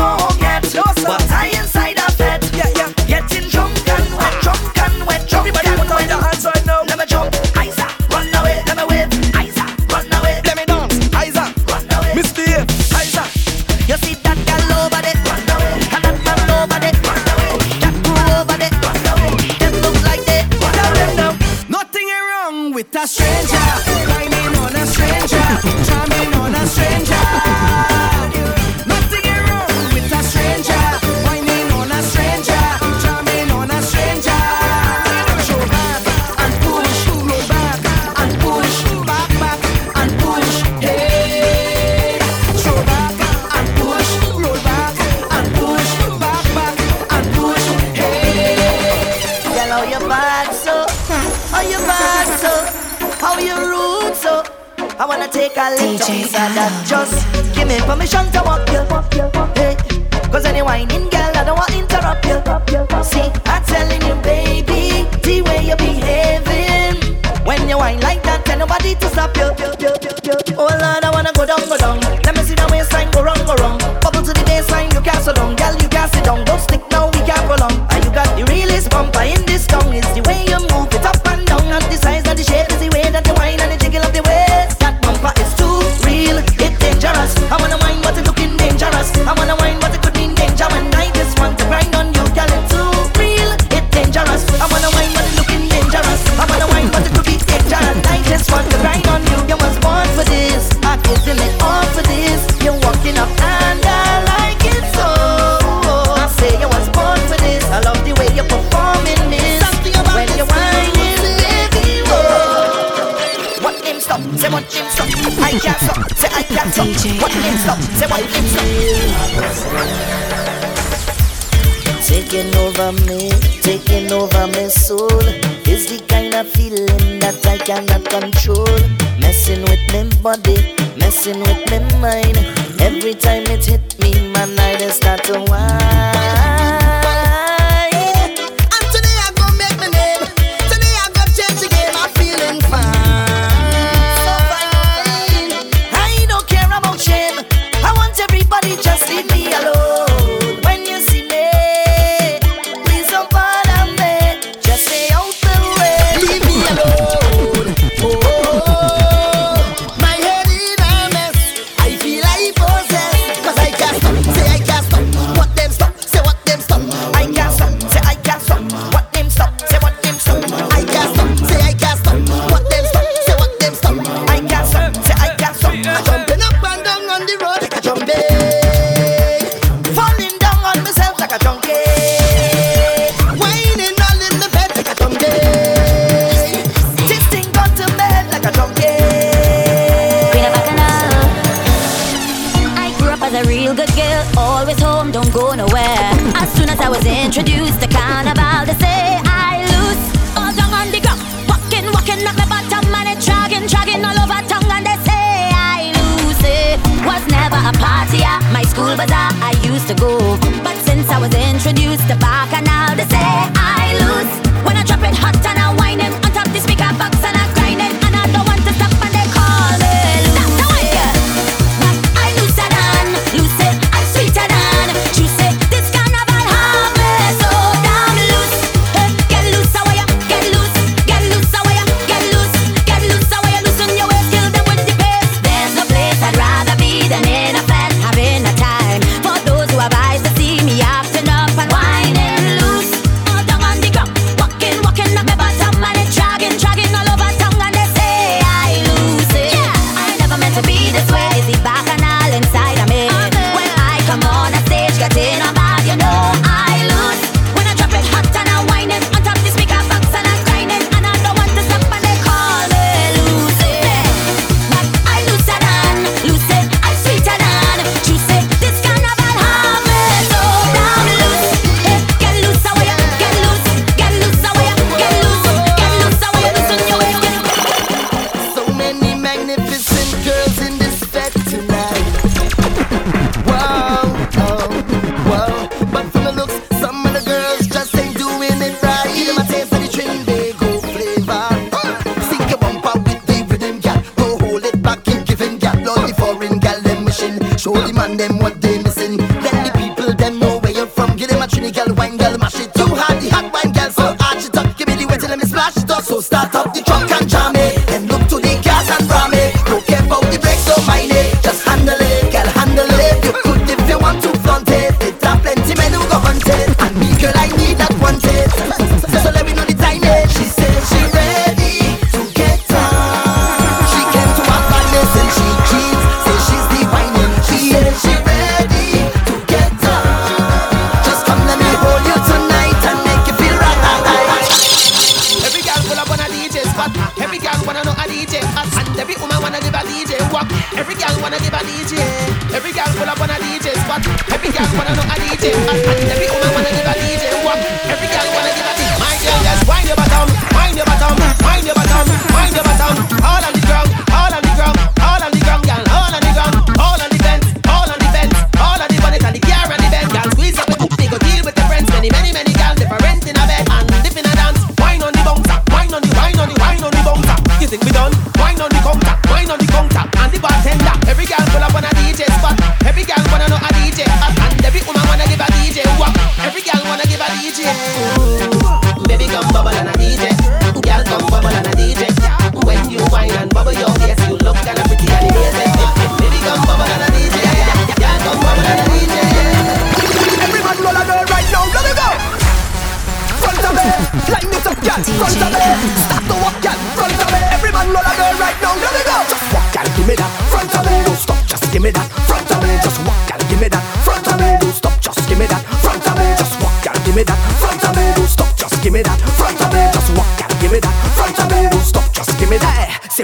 a little piece of that. Just give me permission to walk you, hey. Cause any whining girl, I don't wanna interrupt you. See, I'm telling you baby, the way you're behaving. When you whine like that, tell nobody to stop you. Oh Lord, I wanna go down, go down. Let me see the waistline, go round, go round. Bubble to the baseline, you can't so long. Girl, you can't sit down, don't stick now, we can't go long. And you got the realest bumper in this town. It's the way you move it up and down. Not the size, not the shape, it's the way that you whine and the jiggle of the way. I wanna mind but it looking dangerous. I wanna mind but it could mean danger. When I just want to grind on you, girl, it's too real, it's dangerous. I wanna mind but it looking dangerous. I wanna mind but it could be danger. And I just want to grind on you. You was born for this, I could feel it all for this. You're walking up and I like it so. I say you was born for this. I love the way you're performing this. Something about when you're whining, baby, whoa. What name stop? Say what name stop? I can't stop. I can't stop. What name stop? Say what name stop? Taking over me, taking over my soul. It's the kind of feeling that I cannot control. Messing with my body, messing with my mind. Every time it hit me, my night is start to whine. I a real good girl, always home, don't go nowhere. As soon as I was introduced to carnival, they say I lose all down on the ground. Walking, walking up my bottom and it dragging, dragging all over tongue, and they say I lose it. Was never a partier, my school bazaar I used to go. But since I was introduced to bacchanal, they say I lose. When I drop it hot and I whine him on top the speaker box and I grind it.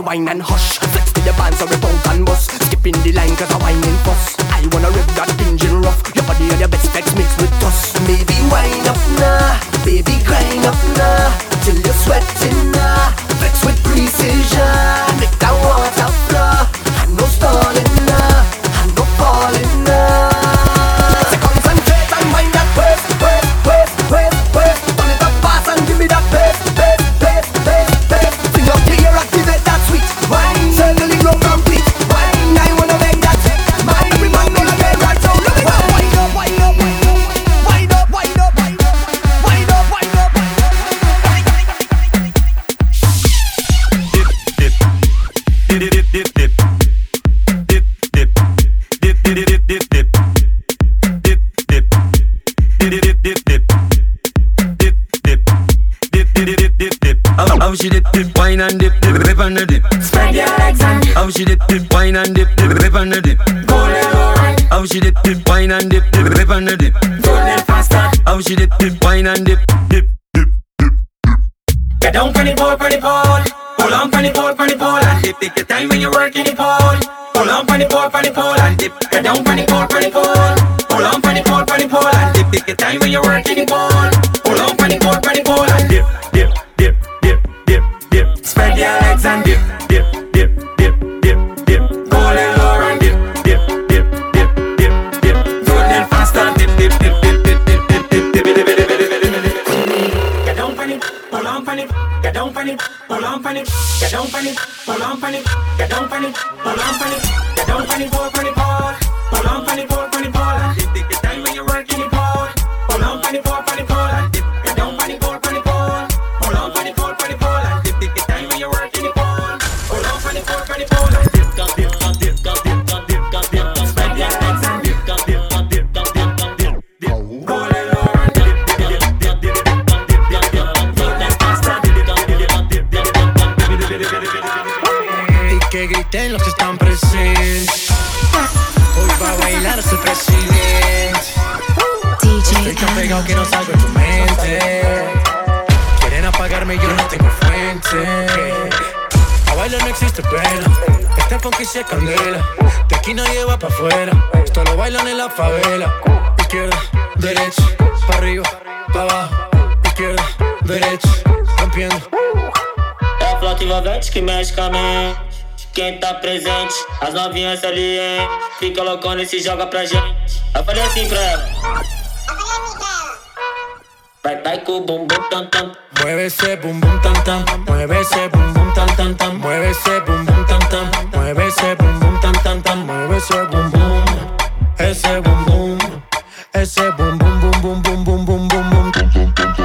Wine and hush, flex to the bands or repunk and bust. Skipping the line cause I wine and fuss. I wanna rip that engine rough. Your body on your best flex mixed with us. Baby wine up now, baby grind up now, till you're sweating now. Flex with precision, make that water flow. And no stalling now, and no falling now. So concentrate and wind that waist, waist, waist, waist, waist. Turn it up fast and give me that bass, bass, bass, bass, bass. Sing out to your activate. How she dip dip wine and dip dip rip and dip. Spread your legs and dip. How she dip dip wine and dip dip rip and dip. Go little one. How she dip dip wine and dip dip rip and dip. Go little faster. How she dip dip wine and dip dip dip dip. Get down on the ball, on the ball. Pull on funny pole, funny pole, and dip. Take your time when you work any pole. Pull on funny pole, funny pole, and dip. Get down funny pole, funny pole. Pull on funny pole, funny pole, and dip. Take your time when you work any pole. Pull on funny pole, funny pole, and dip, dip, dip, dip, dip, dip. Spread your legs and dip, dip, dip, dip, dip, dip. Go a little lower and dip, dip, dip, dip, dip, dip. Go a little faster and dip, dip, dip, dip, dip, dip, dip, dip, dip, dip, dip. Get down funny, pull on funny, get down funny. Pull on funny, get down funny, pull on funny, get down funny, pull on funny, get down funny, pull funny ball, pull on funny, pull funny ball, and dip, dip, dip, time when you work in the ball, pull on funny, pull funny ball, and dip, get down funny, pull funny ball, pull on funny, pull funny ball, and dip, dip, dip, time when you work in the ball, pull on funny, pull funny ball, and dip, dip, dip, dip, dip, dip, dip, dip, dip, dip, spread your legs and dip, dip, dip, dip, dip, dip, dip, dip, go a little lower and dip, dip, dip, dip, dip, dip, dip, dip, go a little faster, dip, dip, dip, dip. Y que griten los que están presentes. Hoy va a bailar el presidente. Estoy tan pegado que no salgo de tu mente. Quieren apagarme y yo no tengo fuente. A bailar no existe pena. Este funky se candela. De aquí no lleva pa' afuera. Esto lo bailan en la favela. Izquierda, derecha, pa' arriba, pa' abajo. Izquierda, derecha, rompiendo. É a flota envolvente que mexe com a mente. Quem tá presente, as novinhas ali, hein? Fica loucona e se joga pra gente. Eu falei assim pra ela. Eu falei assim pra ela. Vai, vai com o bumbum tam tam. Mueve esse bumbum tam tam. Mueve esse bumbum tam tam tam. Mueve esse bumbum tam tam. Mueve esse bumbum tam tam tam. Mueve esse bumbum. Esse bumbum. Esse bumbum bum bum bum bum bum bum bum. Back it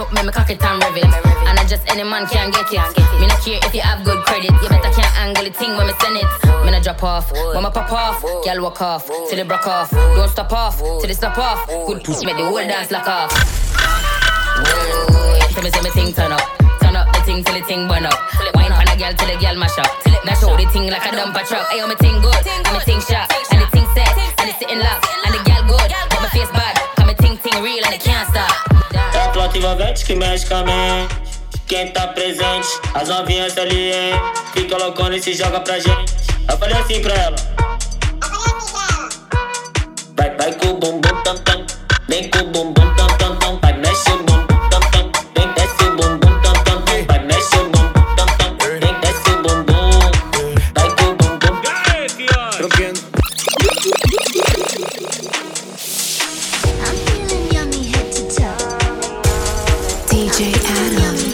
up, make me cock it and rev it. And I just any man can get it. Me not care if you have good credit. You better can't angle the thing when me send it. Me not drop off, when me pop off. Girl walk off, till it broke off. Don't stop off, till it stop off. Good pussy make the whole dance lock off. Whoa, tell me say me thing turn up. Turn up the thing till the thing burn up. Wine on a girl till the girl mash up. Mash up the thing like a dumper truck. Hey, oh me thing good, and me thing sharp, and the thing set, and it's sitting locked, and the girl good, but my face bad, and me thing thing real and it can't stop. É a plata envolvente que mexe com a mente. Quem tá presente, as novinhas ali, hein? Fica loucona e se joga pra gente. Eu falei assim pra ela. Eu falei assim pra ela. Vai, vai com o bumbum tam tam. Vem com o bumbum tam tam tam. Vai, mexe o bumbum tam tam. Vem, desce o bumbum tam tam tam. Vai, mexe o bumbum tam tam. Vem, desce o bumbum. Vai com o bumbum. Aê, que ódio. Rompendo. I'm feeling yummy head to toe. D J Adam.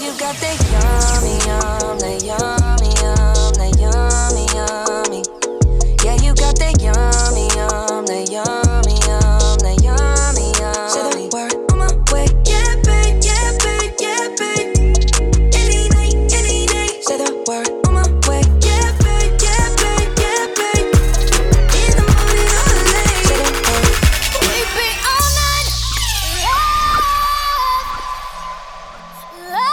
You got that yummy, yum, that yummy, yum, that yummy, yummy. Yeah, you got that yummy, yum, that yummy, yum, that yummy, yummy. Say the word on my way. Yeah, babe, yeah, babe, yeah, babe. Any night, any day. Say the word on my way. Yeah, babe, yeah, babe, yeah, babe. In the morning or the late. Say the word. We've been all night. Yeah. Love.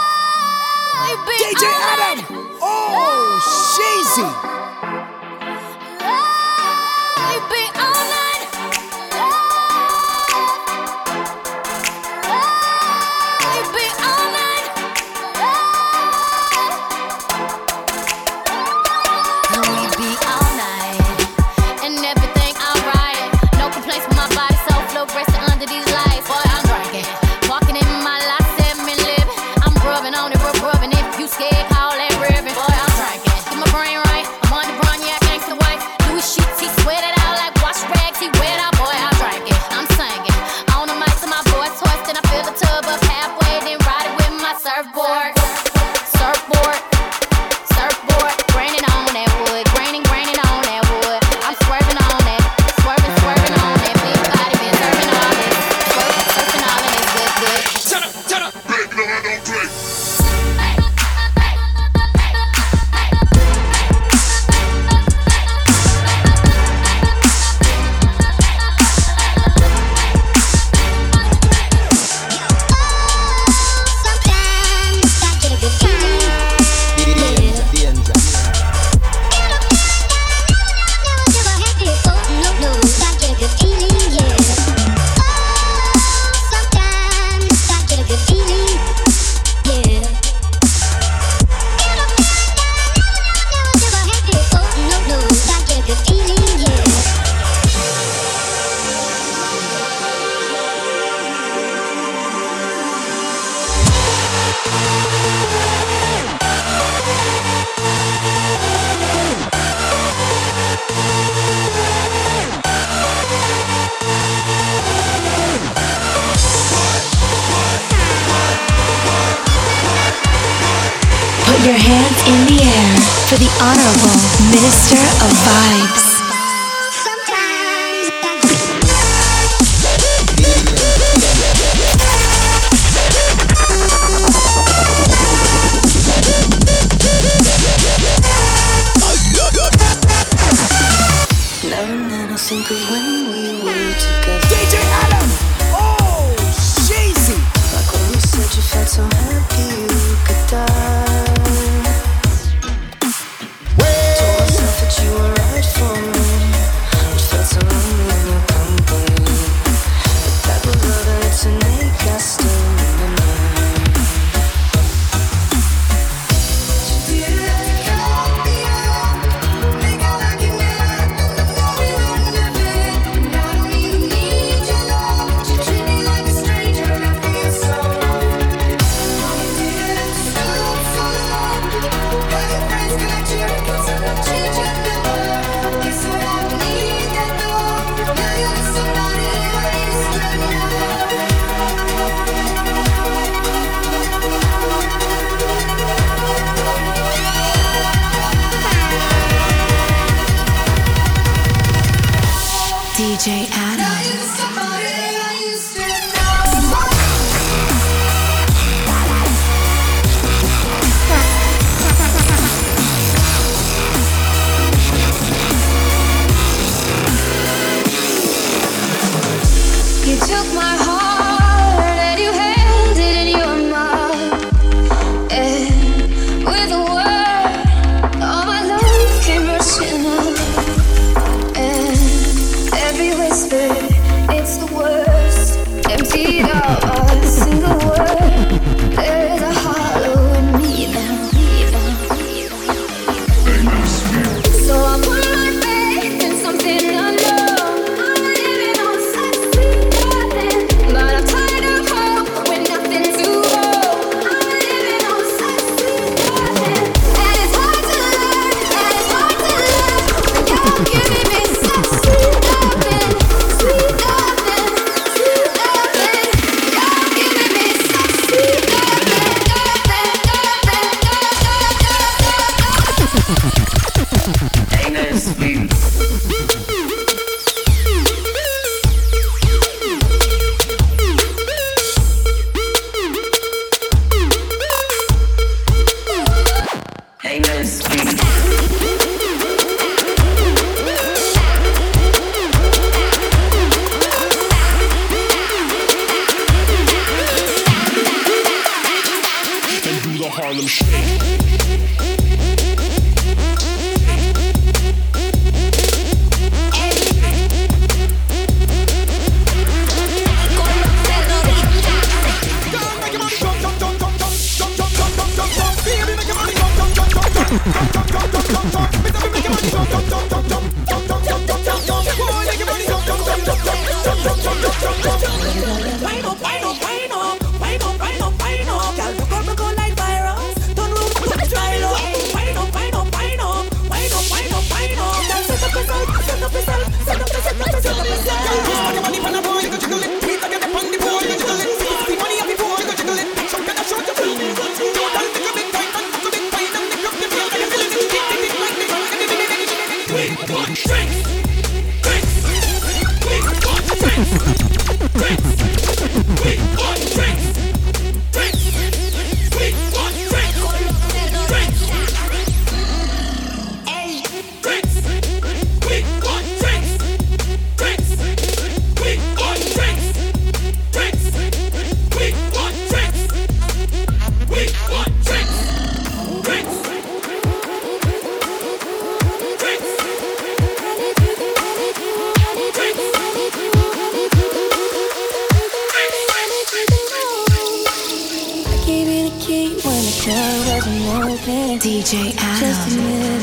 your hands in the air for the Honorable Minister of Vibes. D J Adam.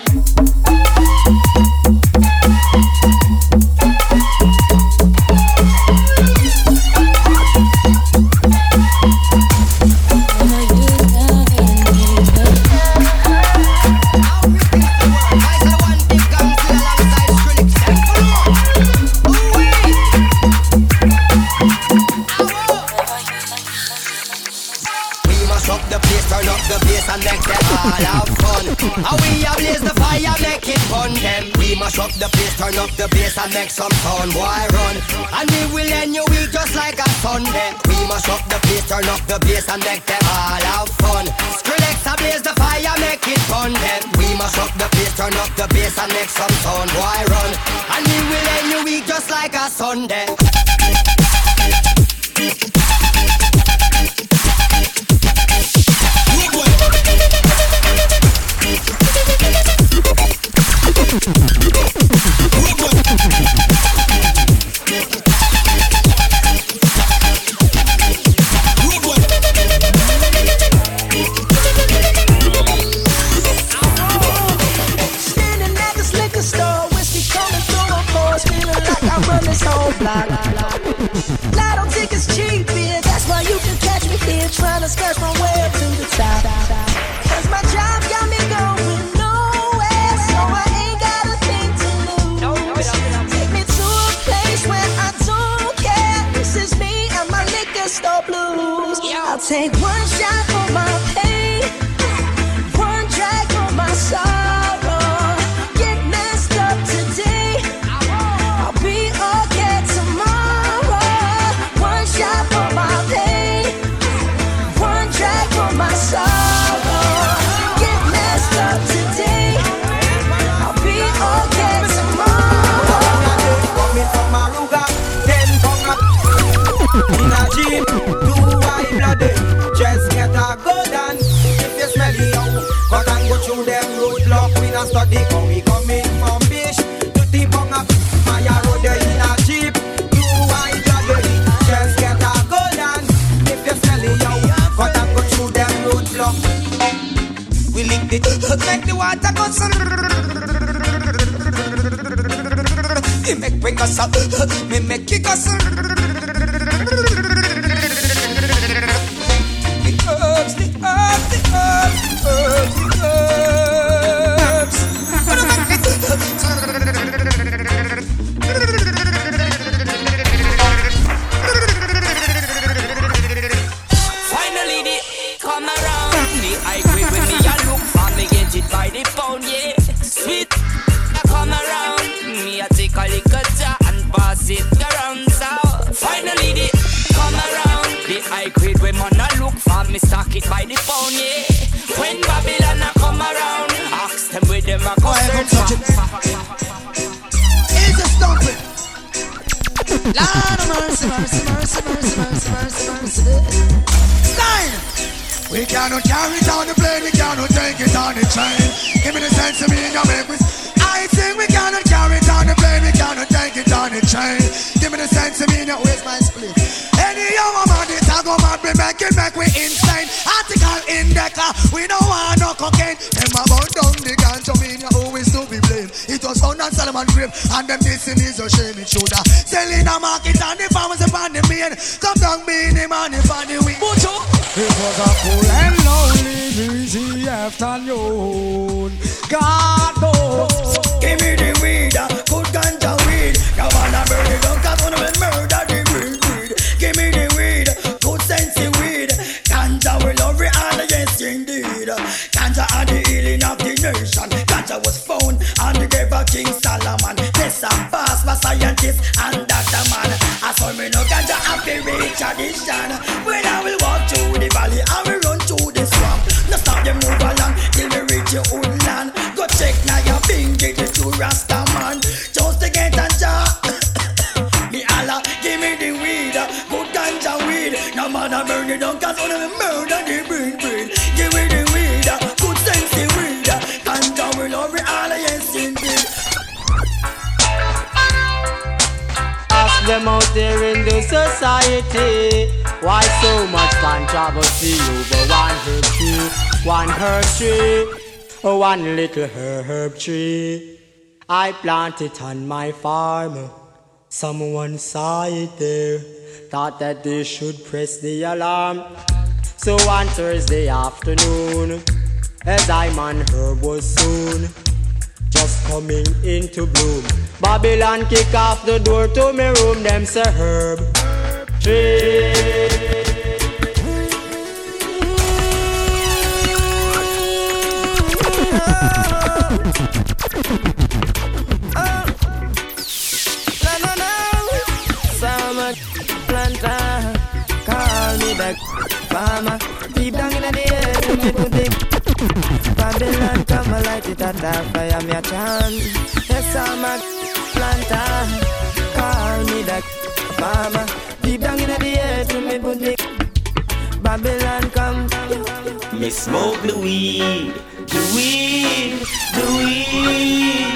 Where are you now that I need you? And make them all have fun. And we a blaze the fire, make it fun. Then we mash up the place, turn up the bass, and make some sound, boy run. And we will end your week just like a Sunday. We mash up the place, turn up the bass, and make them all have fun. Skrillex a blaze the fire, make it fun. Then we mash up the place, turn up the bass, and make some sound, boy run. And we will end your week just like a Sunday. Take one shot for my pain, one drag for my sorrow. Get messed up today, I'll be okay tomorrow. One shot for my pain, one drag for my sorrow. Get messed up today, I'll be okay tomorrow. Just get a good and if you smell it out, cut and go through them roadblock. We not study how we coming from fish to the bong up. My road there in a jeep, you are it. Just get a good and if you smell it out, cut and go through them roadblock. We lick the cheek, make the water go some. You make me go some, me make you go some. We cannot carry it on the plane, we cannot take it on the train. Give me the sense of being a big with. I think we cannot carry it on the plane, we cannot take it on the train. Give me the sense of being a waste my split. Any young man, this I go mad, we make it, make we insane. Article in the car, we don't want no cocaine. Them about down the ganja, we always to be blamed. It was found on Solomon Grave, and them dissing is a shame, it should have. Selling the market and the farmers upon the main. Come down, being the money for the week. It was a cool and lonely, breezy afternoon. God knows. Give me the weed, good ganja weed. You wanna burn it down, cause one of them murder the weed. Give me the weed, good sensey weed. Ganja will love it all, yes indeed. Ganja are the healing of the nation. Ganja was found on the grave of King Solomon. This and past by scientists and doctor man. I saw me no ganja happy rich tradition. When I will walk through the valley, I will run through the swamp. No stop them move along till we reach your own land. Go check now your finger, the true Rasta man. Just to get a jar. Me Allah, give me the weed, good ganja weed. No man I burn it down, cause one of them murder the brain brain. Give me the weed, good sense the weed. Ganja will love it all, yes indeed. society. Why so much controversy over one herb tree? One herb tree, one little herb tree. I planted on my farm. Someone saw it there, thought that they should press the alarm. So on Thursday afternoon, as I'm on herb was soon just coming into bloom, Babylon kick off the door to me room. Them say herb tree. Call me the farmer. Deep down in the air, to me do the Babylon come and light it at that fire. Me a chant. Yes, I'm a planter. Call me the farmer. Deep down in the air, to me do the Babylon come. Me smoke the weed, the weed, the weed.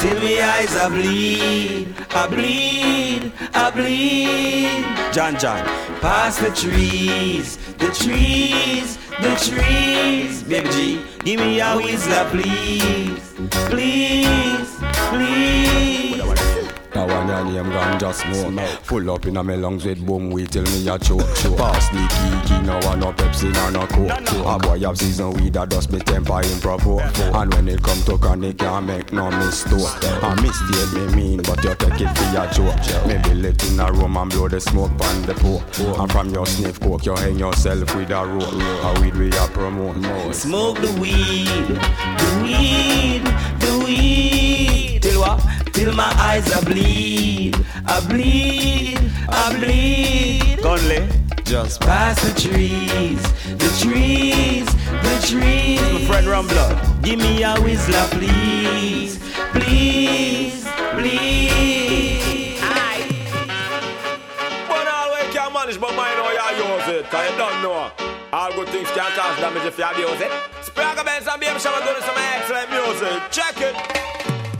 Till me eyes I bleed, I bleed, I bleed. John John, past the trees, the trees, the trees. Baby G, give me a whistle, please, please, please. Now one and I'm gone just more. Full up in my lungs with boom, wait till me a choke. Pass the key, key, no one, no Pepsi, no, no Coke. A boy have season weed that does me temper improper. And when it come to chronic, I make no mistake. I mistake me mean, but you take it for your choke. Maybe lift in a room and blow the smoke on the poke. And from your sniff coke, you hang yourself with a rope. A weed we a promote. Smoke the weed, the weed, the weed. Till what? Till my eyes are bleed, I bleed, I bleed. Conley, just pass the trees, the trees, the trees. My friend Rambler, give me a whistler, please, please, please. Aye. But all we can manage, but mine know you use it, I don't know. All good things can cause damage if you abuse it. Sprague Benz and B M Shaman doing some excellent music. Check it.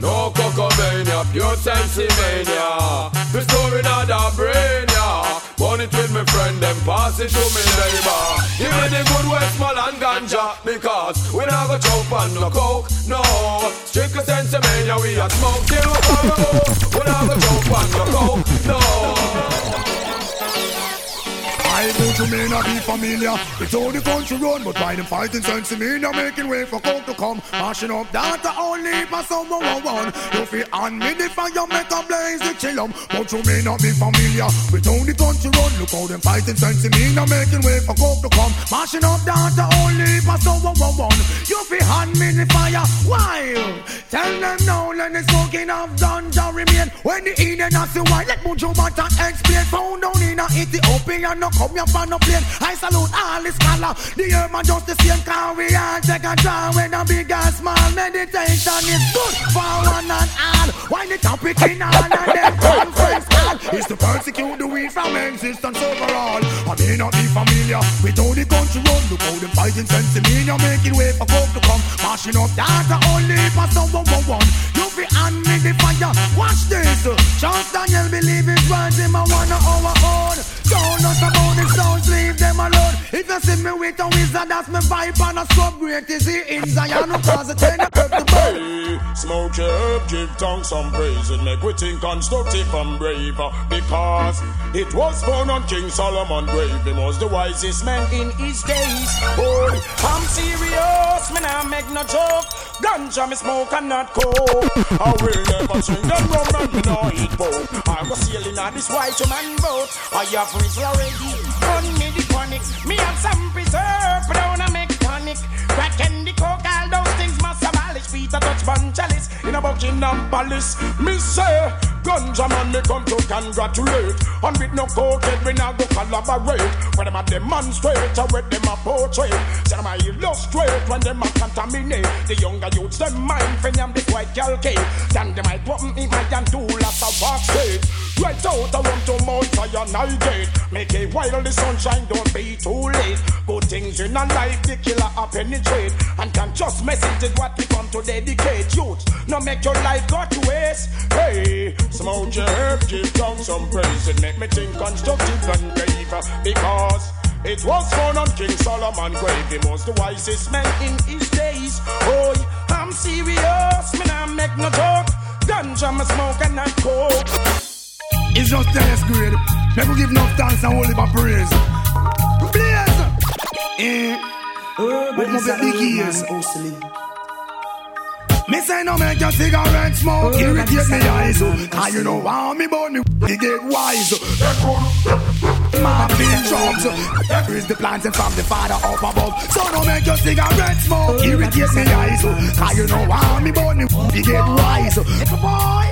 No Cocomania, pure Sensimania. The story not a brain, yeah. Burn it with my friend, then pass it to me neighbor. Give me the good Westmoreland ganja, because we not go choke and no coke, no. Strictly Sensimania, we a smoke till we go. We not go choke and no coke, no. I don't you may not be familiar. It's all the country run, but by them fighting sense in me, they're making way for coke to come. Mashing up that I only for someone one. You feel on me the fire, make a blaze the chillum. But you may not be familiar. It's all the country run, look how them fighting sense in me, they're making way for coke to come. Mashing up that I only for someone one. You feel on me the fire, why? Tell them now, let the smoking of ganja remain. When the Eden has the white, let Mojo Bata explain. Found down in a Ethiopia, no come here for no plane. I salute all the scholar. The herman just the same, cause we all take a draw. When a big and small meditation is good for one and all. Why the topic in all and them conference call is to persecute the weed from existence overall. I may not be familiar with all the country road. Look how them fighting sense in me, you're making way for coke to come. Mashing up data only for someone one. You be hand me the fire, watch this. Charles Daniel believe it runs in my one our own. Don't know about the sounds, leave them alone. If you see me with a wizard, that's my vibe and a sub great. Is he in Zion? Cause it ain't a perfect body. Smoke your herb, give tongue some praise. It make we think constructive and brave. Because it was born on King Solomon grave. He was the wisest man in his days. Oh, I'm serious, man, I make no joke. Ganja me smoke and not coke. I will never drink and rum and me no eat both. I was sailing on this white man boat. I have is already on me the chronic. Me have some preserve, but I wanna make tonic. Crack and the coke, all those things must abolish. Peter touch one chalice in a Buckingham Palace. Me say, ganja man, me come to congratulate. And with no cocaine, we now go collaborate. When them a demonstrate, or when them a portray. Say them a illustrate, when them a contaminate. The younger youths, them mind, fin, and the white girl cake. Then they might open in my and do laugh. a backstage. Right out around to Mount Zion I get. Make it while the sunshine, don't be too late. Good things in a life, the killer a penetrate. And can just message it what we come to dedicate. Youth, now make your life go to waste. Hey, smoke your herb, give down some praise. It make me think constructive and brave. Because it was found on King Solomon grave, the most wisest man in his days. Oh, I'm serious, me nah make no joke. Ganja me smoke and not coke. It's just the highest grade. Never give no thanks and holy by praise. Please! Eh, with my big ears. Me say no make your cigarette smoke. Irritate me eyes. And you know how me burn me, they get wise. Marvin Jobs, there is the plans and from the father up above. So don't make your cigarette smoke. Irritate me eyes, cause you know how me born it. You get wise. If a boy,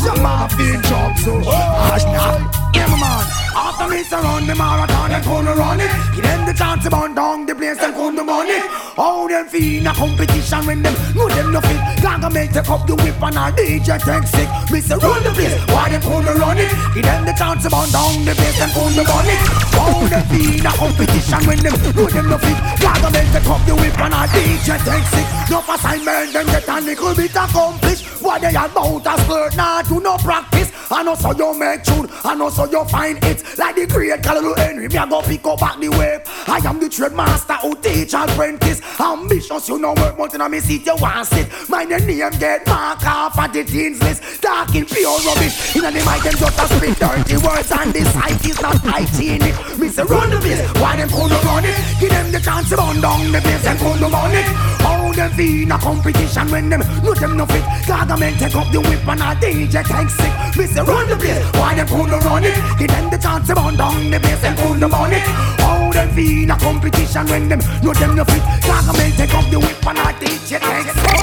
some Marvin Jobs, hush now. Yeah, my man. After me surround the marathon and couldn't run it. Give them the chance to burn down the place and couldn't run it. How them feel in a competition when them know them nothing. Ganga may take up the whip and a D J take sick. Me surround the place, why them couldn't run it. Give them the chance to burn down the place and couldn't run it. How them feel in a competition when them know them nothing. Ganga may take up the whip and a D J take sick. No assignment them get and little bit accomplished. Why they are about to skirt now to no practice. And also you make tune and also you find it. Like the great Kalulu Henry, me I go pick up back the wave. I am the trade master who teach apprentice. Ambitious, you know work mountain and me sit you want sit. My name get mark off at the teens list. Talking pure rubbish, in the mic them just a spit dirty words. And this site is not hygienic it. Me say run the place, why them couldn't run it? Give them the chance to burn down the place and couldn't run it. How them feel in a competition when them know them no fit. Gaga men take up the whip and a D J take sick. Me say run the place, why them couldn't run it? Give them the chance to burn down the place and couldn't run it. How them feel in a competition when them know them no fit. Gaga men take up the whip and a D J take sick.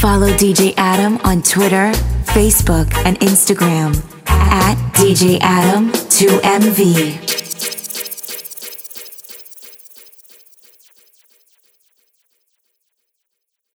Follow D J Adam on Twitter, Facebook and Instagram at D J Adam two M V.